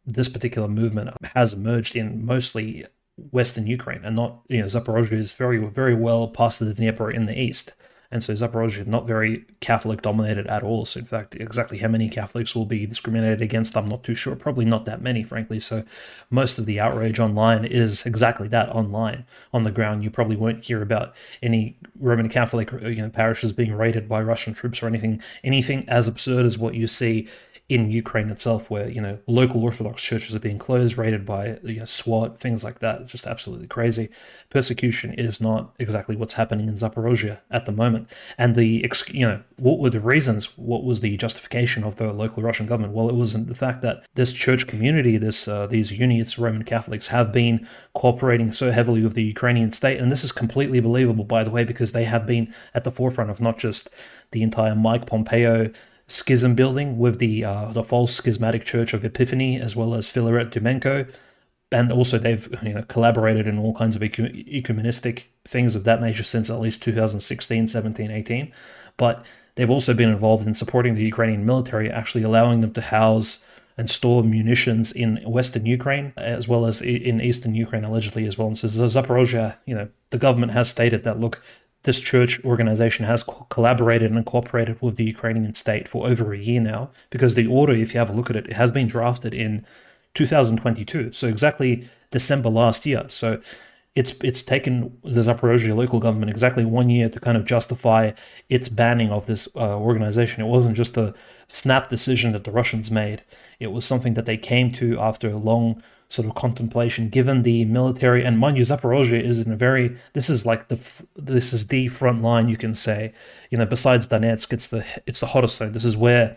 this particular movement has emerged in mostly Western Ukraine, and not, you know, Zaporozhye is very, very well past the Dnieper in the east, and so Zaporozhye is not very Catholic dominated at all. So in fact, exactly how many Catholics will be discriminated against, I'm not too sure. Probably not that many, frankly. So most of the outrage online is exactly that, online. On the ground, you probably won't hear about any Roman Catholic, you know, parishes being raided by Russian troops or anything, anything as absurd as what you see in Ukraine itself, where, you know, local Orthodox churches are being closed, raided by, you know, SWAT, things like that. It's just absolutely crazy. Persecution is not exactly what's happening in Zaporozhye at the moment. And the, you know, what were the reasons? What was the justification of the local Russian government? Well, it was the fact that this church community, this uh, these Uniates, Roman Catholics, have been cooperating so heavily with the Ukrainian state. And this is completely believable, by the way, because they have been at the forefront of not just the entire Mike Pompeo schism building with the uh, the false schismatic church of Epiphany, as well as Filaret Dumenko, and also they've, you know, collaborated in all kinds of ecumenistic things of that nature since at least two thousand sixteen, seventeen, eighteen. But they've also been involved in supporting the Ukrainian military, actually allowing them to house and store munitions in Western Ukraine, as well as in Eastern Ukraine, allegedly as well. And so Zaporozhye, you know, the government has stated that, look, this church organization has co- collaborated and cooperated with the Ukrainian state for over a year now, because the order, if you have a look at it, it has been drafted in two thousand twenty-two, so exactly December last year. So it's it's taken the Zaporozhye local government exactly one year to kind of justify its banning of this uh, organization. It wasn't just a snap decision that the Russians made. It was something that they came to after a long sort of contemplation, given the military, and mind you, Zaporozhye is in a very, this is like the, this is the front line, you can say, you know, besides Donetsk, it's the, it's the hottest zone. This is where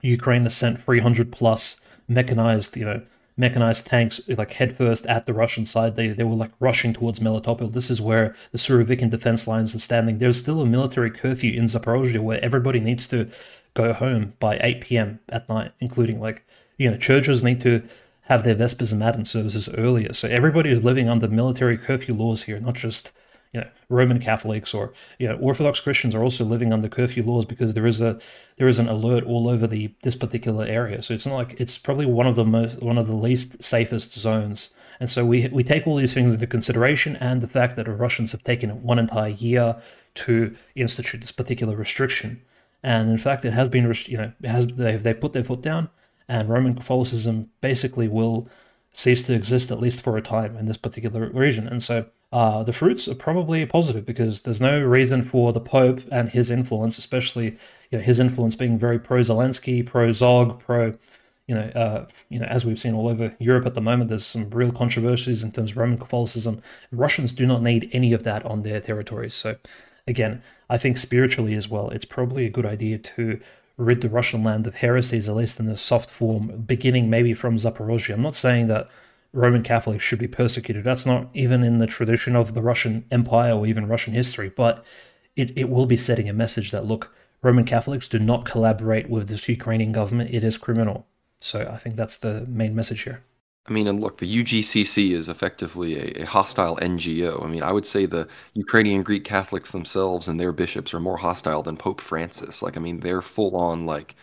Ukraine has sent three hundred plus mechanized, you know, mechanized tanks, like headfirst at the Russian side. They they were like rushing towards Melitopol. This is where the Surovikin defense lines are standing. There's still a military curfew in Zaporozhye where everybody needs to go home by eight p.m. at night, including, like, you know, churches need to have their Vespers and Matin services earlier. So everybody is living under military curfew laws here, not just, you know, Roman Catholics or, you know, Orthodox Christians are also living under curfew laws, because there is a there is an alert all over the this particular area. So it's not like, it's probably one of the most one of the least safest zones. And so we we take all these things into consideration, and the fact that the Russians have taken one entire year to institute this particular restriction. And in fact, it has been, you know, it has they've they've put their foot down. And Roman Catholicism basically will cease to exist, at least for a time, in this particular region. And so uh, the fruits are probably positive, because there's no reason for the Pope and his influence, especially, you know, his influence being very pro-Zelensky, pro-Zog, pro, you know, uh, you know, as we've seen all over Europe at the moment, there's some real controversies in terms of Roman Catholicism. Russians do not need any of that on their territories. So again, I think spiritually as well, it's probably a good idea to rid the Russian land of heresies, at least in a soft form, beginning maybe from Zaporozhye. I'm not saying that Roman Catholics should be persecuted. That's not even in the tradition of the Russian Empire or even Russian history, but it, it will be setting a message that, look, Roman Catholics do not collaborate with this Ukrainian government. It is criminal. So I think that's the main message here. I mean, and look, the U G C C is effectively a, a hostile N G O. I mean, I would say the Ukrainian Greek Catholics themselves and their bishops are more hostile than Pope Francis. Like, I mean, they're full on, like,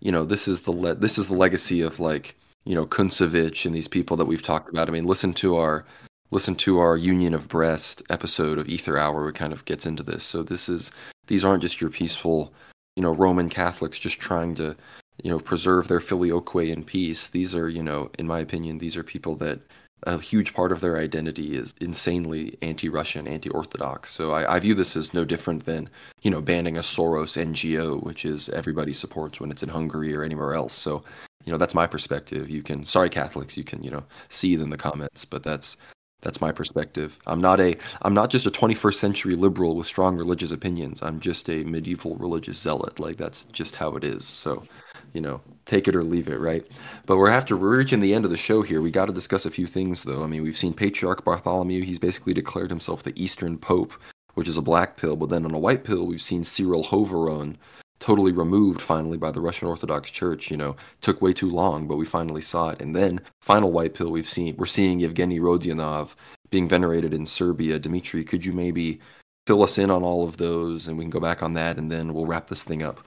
you know, this is the le- this is the legacy of, like, you know, Kuntsevich and these people that we've talked about. I mean, listen to our listen to our Union of Brest episode of Ether Hour, where it kind of gets into this. So this is these aren't just your peaceful, you know, Roman Catholics just trying to, you know, preserve their filioque in peace. These are, you know, in my opinion, these are people that a huge part of their identity is insanely anti-Russian, anti-Orthodox. So I, I view this as no different than, you know, banning a Soros N G O, which is everybody supports when it's in Hungary or anywhere else. So, you know, that's my perspective. You can, sorry, Catholics, you can, you know, see it in the comments, but that's that's my perspective. I'm not a, I'm not just a twenty-first century liberal with strong religious opinions. I'm just a medieval religious zealot. Like, that's just how it is. So, you know, take it or leave it, right? But we're after we're reaching the end of the show here. We got to discuss a few things, though. I mean, we've seen Patriarch Bartholomew. He's basically declared himself the Eastern Pope, which is a black pill. But then on a white pill, we've seen Cyril Hovhauron, totally removed finally by the Russian Orthodox Church. You know, took way too long, but we finally saw it. And then final white pill, we've seen we're seeing Yevgeny Rodionov being venerated in Serbia. Dimitri, could you maybe fill us in on all of those, and we can go back on that, and then we'll wrap this thing up.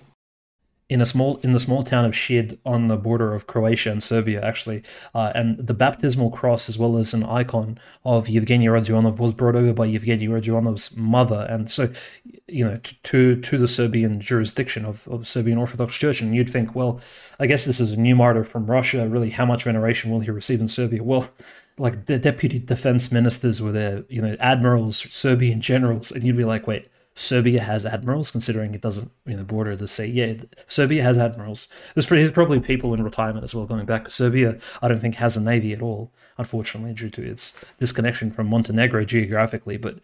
In a small in the small town of Šid on the border of Croatia and Serbia, actually, uh, and the baptismal cross as well as an icon of Yevgeny Rodionov was brought over by Yevgeny Rodionov's mother, and so, you know, to to the Serbian jurisdiction of, of Serbian Orthodox Church. And you'd think, well, I guess this is a new martyr from Russia. Really, how much veneration will he receive in Serbia? Well, like, the deputy defense ministers were there, you know, admirals, Serbian generals, and you'd be like, wait. Serbia has admirals, considering it doesn't, you know, border the sea. Yeah, Serbia has admirals. There's, pretty, there's probably people in retirement as well going back to Serbia. I don't think has a navy at all, unfortunately, due to its disconnection from Montenegro geographically. But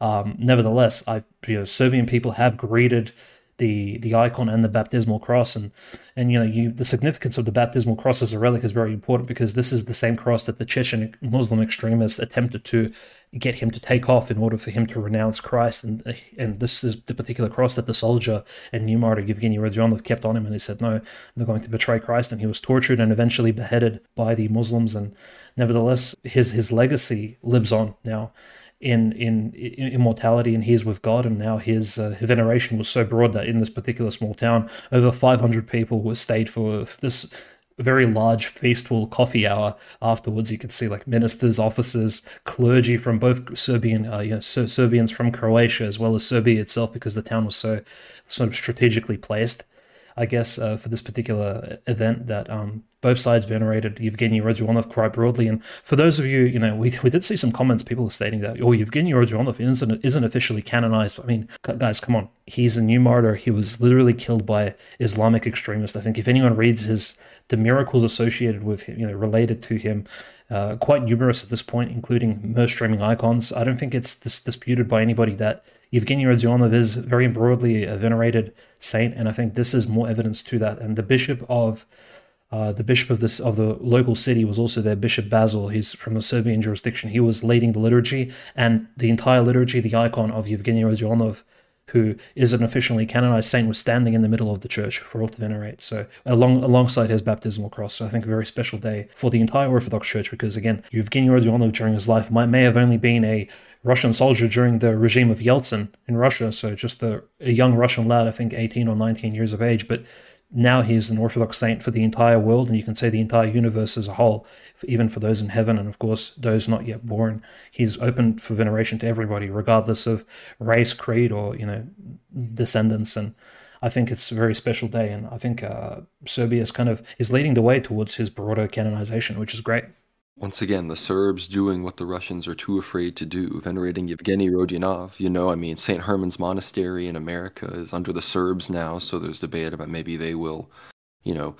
um, nevertheless, I, you know, Serbian people have greeted the the icon and the baptismal cross, and and you know you the significance of the baptismal cross as a relic is very important, because this is the same cross that the Chechen Muslim extremists attempted to get him to take off in order for him to renounce Christ, and and this is the particular cross that the soldier and new martyr Yevgeny Rodionov kept on him, and he said, no, I'm going to betray Christ, and he was tortured and eventually beheaded by the Muslims. And nevertheless, his his legacy lives on now In, in in immortality, and he's with God. And now his uh, veneration was so broad that in this particular small town, over five hundred people were stayed for this very large feastful coffee hour afterwards. You could see, like, ministers, officers, clergy from both Serbian, uh, you know, Ser- Serbians from Croatia as well as Serbia itself, because the town was so sort of strategically placed, I guess, uh, for this particular event, that um, both sides venerated Yevgeny Rodionov quite broadly. And for those of you, you know, we we did see some comments, people stating that, oh, Yevgeny Rodionov isn't, isn't officially canonized. I mean, guys, come on. He's a new martyr. He was literally killed by Islamic extremists. I think if anyone reads his the miracles associated with him, you know, related to him, uh, quite numerous at this point, including murse-streaming icons, I don't think it's dis- disputed by anybody that Yevgeny Rodionov is very broadly a venerated saint, and I think this is more evidence to that. And the bishop of uh, the bishop of this of the local city was also there, Bishop Basil. He's from the Serbian jurisdiction. He was leading the liturgy, and the entire liturgy, the icon of Yevgeny Rodionov, who is an officially canonized saint, was standing in the middle of the church for all to venerate. So along alongside his baptismal cross. So I think a very special day for the entire Orthodox Church, because again, Yevgeny Rodionov during his life might, may have only been a Russian soldier during the regime of Yeltsin in Russia, so just a, a young Russian lad, I think eighteen or nineteen years of age, but now he is an Orthodox saint for the entire world, and you can say the entire universe as a whole, even for those in heaven, and of course those not yet born. He's open for veneration to everybody, regardless of race, creed, or, you know, descendants. And I think it's a very special day, and I think uh, Serbia is kind of is leading the way towards his broader canonization, which is great. Once again, the Serbs doing what the Russians are too afraid to do, venerating Yevgeny Rodionov. You know, I mean, Saint Herman's Monastery in America is under the Serbs now, so there's debate about maybe they will, you know.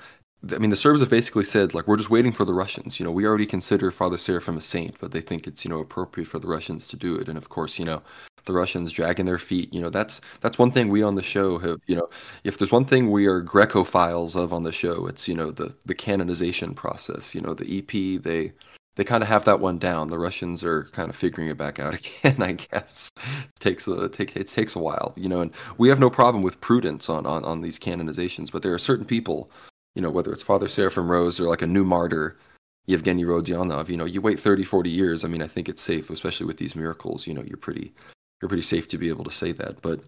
I mean, the Serbs have basically said, like, we're just waiting for the Russians. You know, we already consider Father Seraphim a saint, but they think it's, you know, appropriate for the Russians to do it. And of course, you know, the Russians dragging their feet. You know, that's that's one thing we on the show have, you know, if there's one thing we are Grecophiles of on the show, it's, you know, the, the canonization process. You know, the E P, they they kind of have that one down. The Russians are kind of figuring it back out again, I guess. It takes a, it takes, it takes a while, you know, and we have no problem with prudence on, on, on these canonizations, but there are certain people, you know, whether it's Father Seraphim Rose or like a new martyr, Yevgeny Rodionov, you know, you wait thirty, forty years. I mean, I think it's safe, especially with these miracles, you know, you're pretty... You're pretty safe to be able to say that. But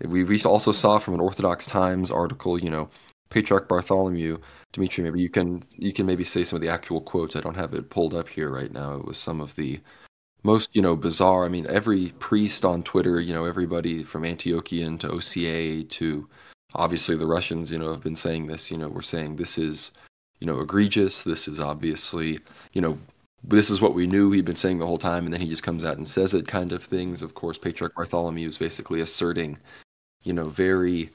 we we also saw from an Orthodox Times article, you know, Patriarch Bartholomew. Dimitri, maybe you can you can maybe say some of the actual quotes. I don't have it pulled up here right now. It was some of the most, you know, bizarre. I mean, every priest on Twitter, you know, everybody from Antiochian to O C A to obviously the Russians, you know, have been saying this. You know, we're saying this is, you know, egregious. This is obviously, you know, this is what we knew he'd been saying the whole time, and then he just comes out and says it kind of things. Of course, Patriarch Bartholomew is basically asserting, you know, very,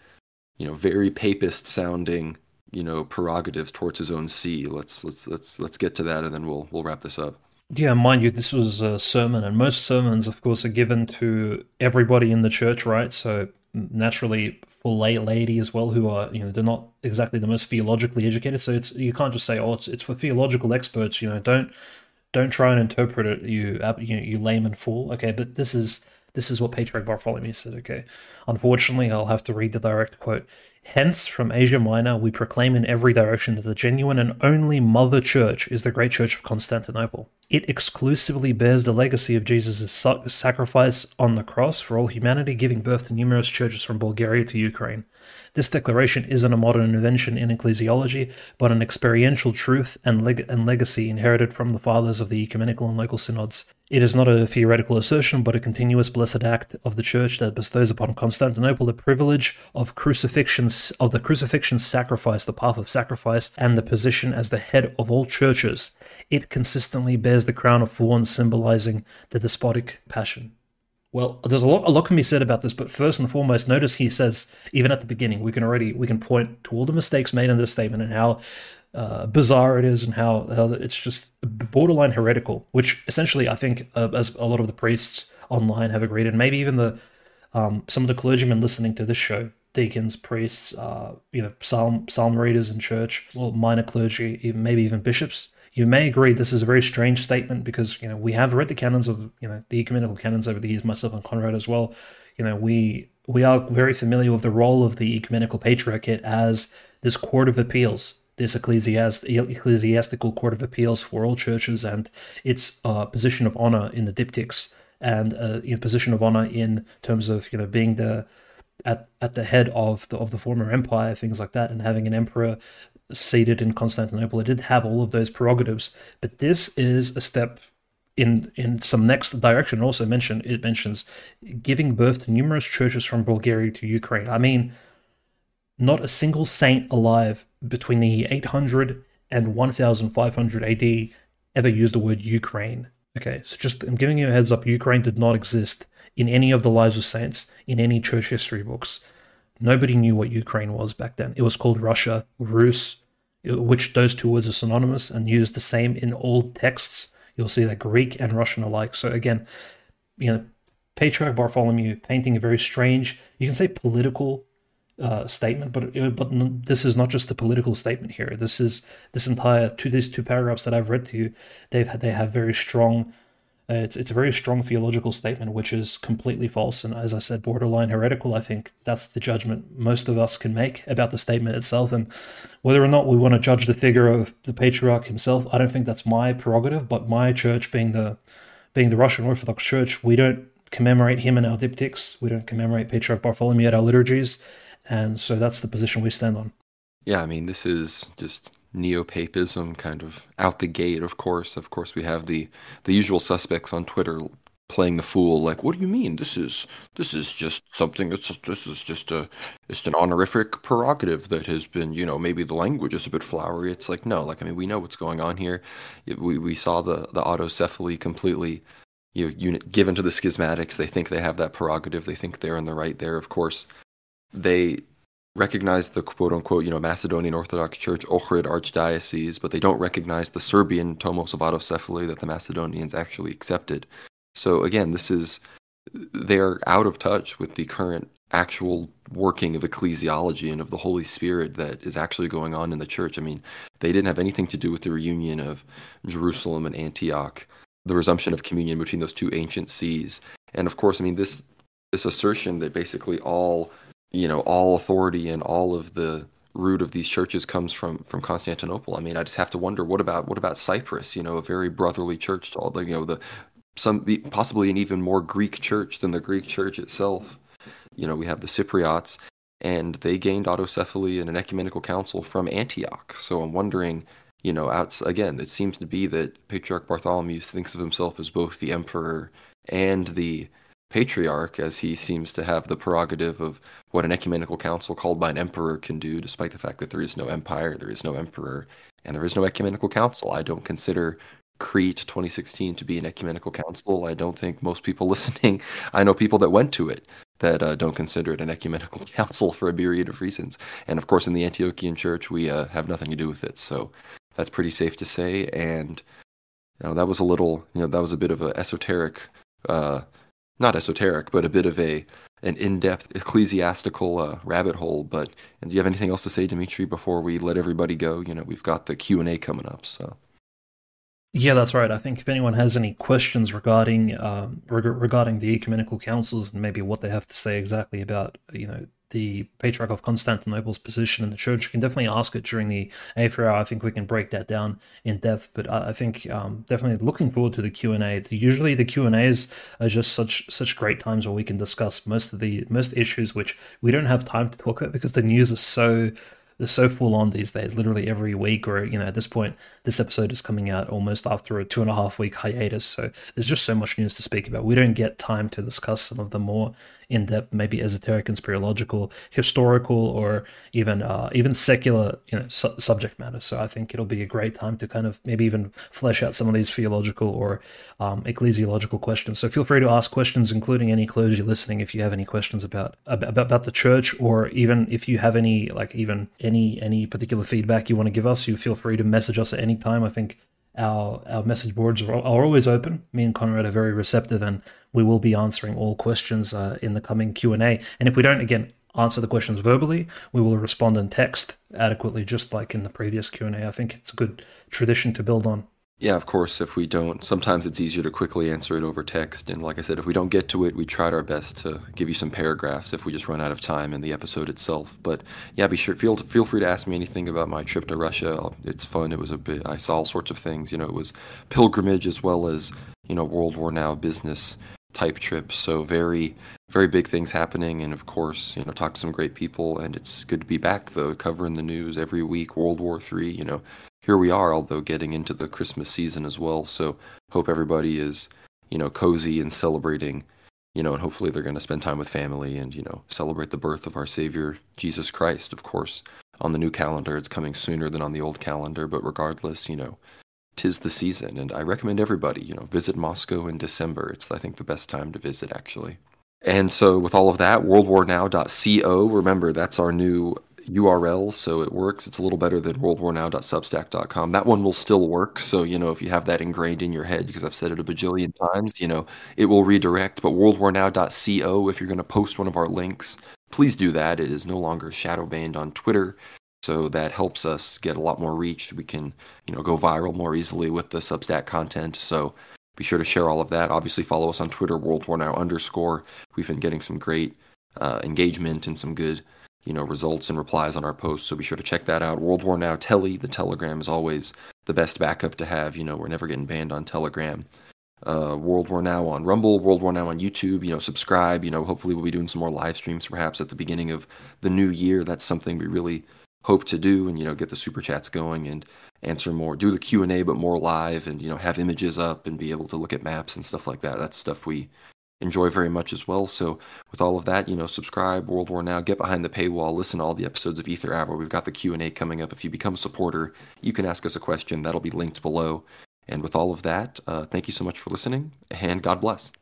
you know, very papist sounding, you know, prerogatives towards his own see. Let's let's let's let's get to that, and then we'll we'll wrap this up. Yeah, mind you, this was a sermon, and most sermons, of course, are given to everybody in the church, right? So naturally, for lay laity as well, who are, you know, they're not exactly the most theologically educated. So it's, you can't just say, oh, it's it's for theological experts. You know, don't don't try and interpret it, you you, you layman fool. Okay, but this is this is what Patriarch Bartholomew said. Okay, unfortunately, I'll have to read the direct quote. Hence, from Asia Minor, we proclaim in every direction that the genuine and only Mother Church is the Great Church of Constantinople. It exclusively bears the legacy of Jesus' sacrifice on the cross for all humanity, giving birth to numerous churches from Bulgaria to Ukraine. This declaration isn't a modern invention in ecclesiology, but an experiential truth and, leg- and legacy inherited from the fathers of the ecumenical and local synods. It is not a theoretical assertion, but a continuous blessed act of the Church that bestows upon Constantinople the privilege of crucifixions, of the crucifixion sacrifice, the path of sacrifice, and the position as the head of all churches. It consistently bears the crown of thorns, symbolizing the despotic passion. Well, there's a lot, a lot can be said about this, but first and foremost, notice he says, even at the beginning, we can already we can point to all the mistakes made in this statement and how uh, bizarre it is, and how, how it's just borderline heretical. Which essentially, I think, uh, as a lot of the priests online have agreed, and maybe even the um, some of the clergymen listening to this show, deacons, priests, uh, you know, psalm psalm readers in church, or minor clergy, even, maybe even bishops. You may agree this is a very strange statement because, you know, we have read the canons of, you know, the ecumenical canons over the years, myself and Conrad as well. You know, we we are very familiar with the role of the ecumenical patriarchate as this court of appeals, this ecclesiast- ecclesiastical court of appeals for all churches, and its uh, position of honor in the diptychs, and uh, you know, position of honor in terms of, you know, being the at at the head of the of the former empire, things like that, and having an emperor seated in Constantinople. It did have all of those prerogatives, but this is a step in in some next direction. Also mentioned, it mentions giving birth to numerous churches from Bulgaria to Ukraine. I mean, not a single saint alive between the eight hundred and fifteen hundred A D ever used the word Ukraine. Okay, so just, I'm giving you a heads up, Ukraine did not exist in any of the lives of saints, in any church history books. Nobody knew what Ukraine was back then. It was called Russia, Rus, which those two words are synonymous and used the same in all texts. You'll see that Greek and Russian alike. So again, you know, Patriarch Bartholomew painting a very strange, you can say political uh, statement, but it, but this is not just a political statement here. This is this entire two these two paragraphs that I've read to you. They've had, they have very strong. Uh, it's it's a very strong theological statement, which is completely false, and as I said, borderline heretical. I think that's the judgment most of us can make about the statement itself, and whether or not we want to judge the figure of the patriarch himself, I don't think that's my prerogative. But my church, being the being the Russian Orthodox Church, we don't commemorate him in our diptychs. We don't commemorate Patriarch Bartholomew at our liturgies, and so that's the position we stand on. Yeah, I mean, this is just neo-papism kind of out the gate. Of course of course we have the the usual suspects on Twitter playing the fool, like, what do you mean this is this is just something that's just, this is just a it's an honorific prerogative that has been, you know, maybe the language is a bit flowery. It's like, no, like, I mean, we know what's going on here. We we saw the the autocephaly completely, you know, unit given to the schismatics. They think they have that prerogative, they think they're in the right there. Of course, they recognize the quote-unquote, you know, Macedonian Orthodox Church, Ohrid Archdiocese, but they don't recognize the Serbian tomos of autocephaly that the Macedonians actually accepted. So again, this is, they're out of touch with the current actual working of ecclesiology and of the Holy Spirit that is actually going on in the church. I mean, they didn't have anything to do with the reunion of Jerusalem and Antioch, the resumption of communion between those two ancient sees. And of course, I mean, this this assertion that basically all you know, all authority and all of the root of these churches comes from, from Constantinople. I mean, I just have to wonder, what about what about Cyprus? You know, a very brotherly church to all the, you know, the some possibly an even more Greek church than the Greek church itself. You know, we have the Cypriots, and they gained autocephaly and an ecumenical council from Antioch. So I'm wondering, you know, out, again, it seems to be that Patriarch Bartholomew thinks of himself as both the emperor and the patriarch, as he seems to have the prerogative of what an ecumenical council called by an emperor can do, despite the fact that there is no empire, there is no emperor, and there is no ecumenical council. I don't consider Crete twenty sixteen to be an ecumenical council. I don't think most people listening, I know people that went to it that uh, don't consider it an ecumenical council for a myriad of reasons. And of course, in the Antiochian Church, we uh, have nothing to do with it. So that's pretty safe to say. And you know, that was a little, you know, that was a bit of an esoteric, uh, not esoteric, but a bit of a an in-depth ecclesiastical uh, rabbit hole. But and do you have anything else to say, Dimitri, before we let everybody go? You know, we've got the Q and A coming up, so. Yeah, that's right. I think if anyone has any questions regarding um, reg- regarding the ecumenical councils and maybe what they have to say exactly about, you know, the Patriarch of Constantinople's position in the church, you can definitely ask it during the after hour. I think we can break that down in depth. But I, I think um, definitely looking forward to the Q and A. Usually the Q and As are just such such great times where we can discuss most of the most issues which we don't have time to talk about because the news is so. They're so full on these days, literally every week, or, you know, at this point, this episode is coming out almost after a two and a half week hiatus. So there's just so much news to speak about. We don't get time to discuss some of the more in-depth, maybe esoteric, conspirological, historical, or even uh, even secular, you know, su- subject matter. So I think it'll be a great time to kind of maybe even flesh out some of these theological or um, ecclesiological questions. So feel free to ask questions, including any clergy listening, if you have any questions about about, about the church, or even if you have any like even any any particular feedback you want to give us, you feel free to message us at any time. I think Our our message boards are, are always open. Me and Conrad are very receptive, and we will be answering all questions uh, in the coming Q and A. And if we don't, again, answer the questions verbally, we will respond in text adequately, just like in the previous Q and A. I think it's a good tradition to build on. Yeah, of course, if we don't, sometimes it's easier to quickly answer it over text. And like I said, if we don't get to it, we tried our best to give you some paragraphs if we just run out of time in the episode itself. But yeah, be sure, feel feel free to ask me anything about my trip to Russia. It's fun. It was a bit, I saw all sorts of things. You know, it was pilgrimage as well as, you know, World War Now business type trips. So very, very big things happening. And of course, you know, talk to some great people. And it's good to be back, though, covering the news every week, World War Three, you know. Here we are, although getting into the Christmas season as well, so hope everybody is, you know, cozy and celebrating, you know, and hopefully they're going to spend time with family and, you know, celebrate the birth of our Savior, Jesus Christ, of course. On the new calendar, it's coming sooner than on the old calendar, but regardless, you know, tis the season, and I recommend everybody, you know, visit Moscow in December. It's, I think, the best time to visit, actually. And so with all of that, world war now dot co, remember, that's our new U R L, so it works. It's a little better than world war now dot substack dot com. That one will still work, so, you know, if you have that ingrained in your head, because I've said it a bajillion times, you know, it will redirect. But world war now dot co, if you're going to post one of our links, please do that. It is no longer shadow banned on Twitter, so that helps us get a lot more reach. We can, you know, go viral more easily with the Substack content, so be sure to share all of that. Obviously, follow us on Twitter, worldwarnow underscore. We've been getting some great uh, engagement and some good, you know, results and replies on our posts, so be sure to check that out. World War Now Telly, the Telegram is always the best backup to have. You know, we're never getting banned on Telegram. Uh, World War Now on Rumble, World War Now on YouTube, you know, subscribe. You know, hopefully we'll be doing some more live streams perhaps at the beginning of the new year. That's something we really hope to do, and, you know, get the Super Chats going and answer more, do the Q and A, but more live, and, you know, have images up and be able to look at maps and stuff like that. That's stuff we enjoy very much as well. So with all of that, you know, subscribe, World War Now, get behind the paywall, listen to all the episodes of Ether Hour. We've got the Q and A coming up. If you become a supporter, you can ask us a question. That'll be linked below. And with all of that, uh, thank you so much for listening, and God bless.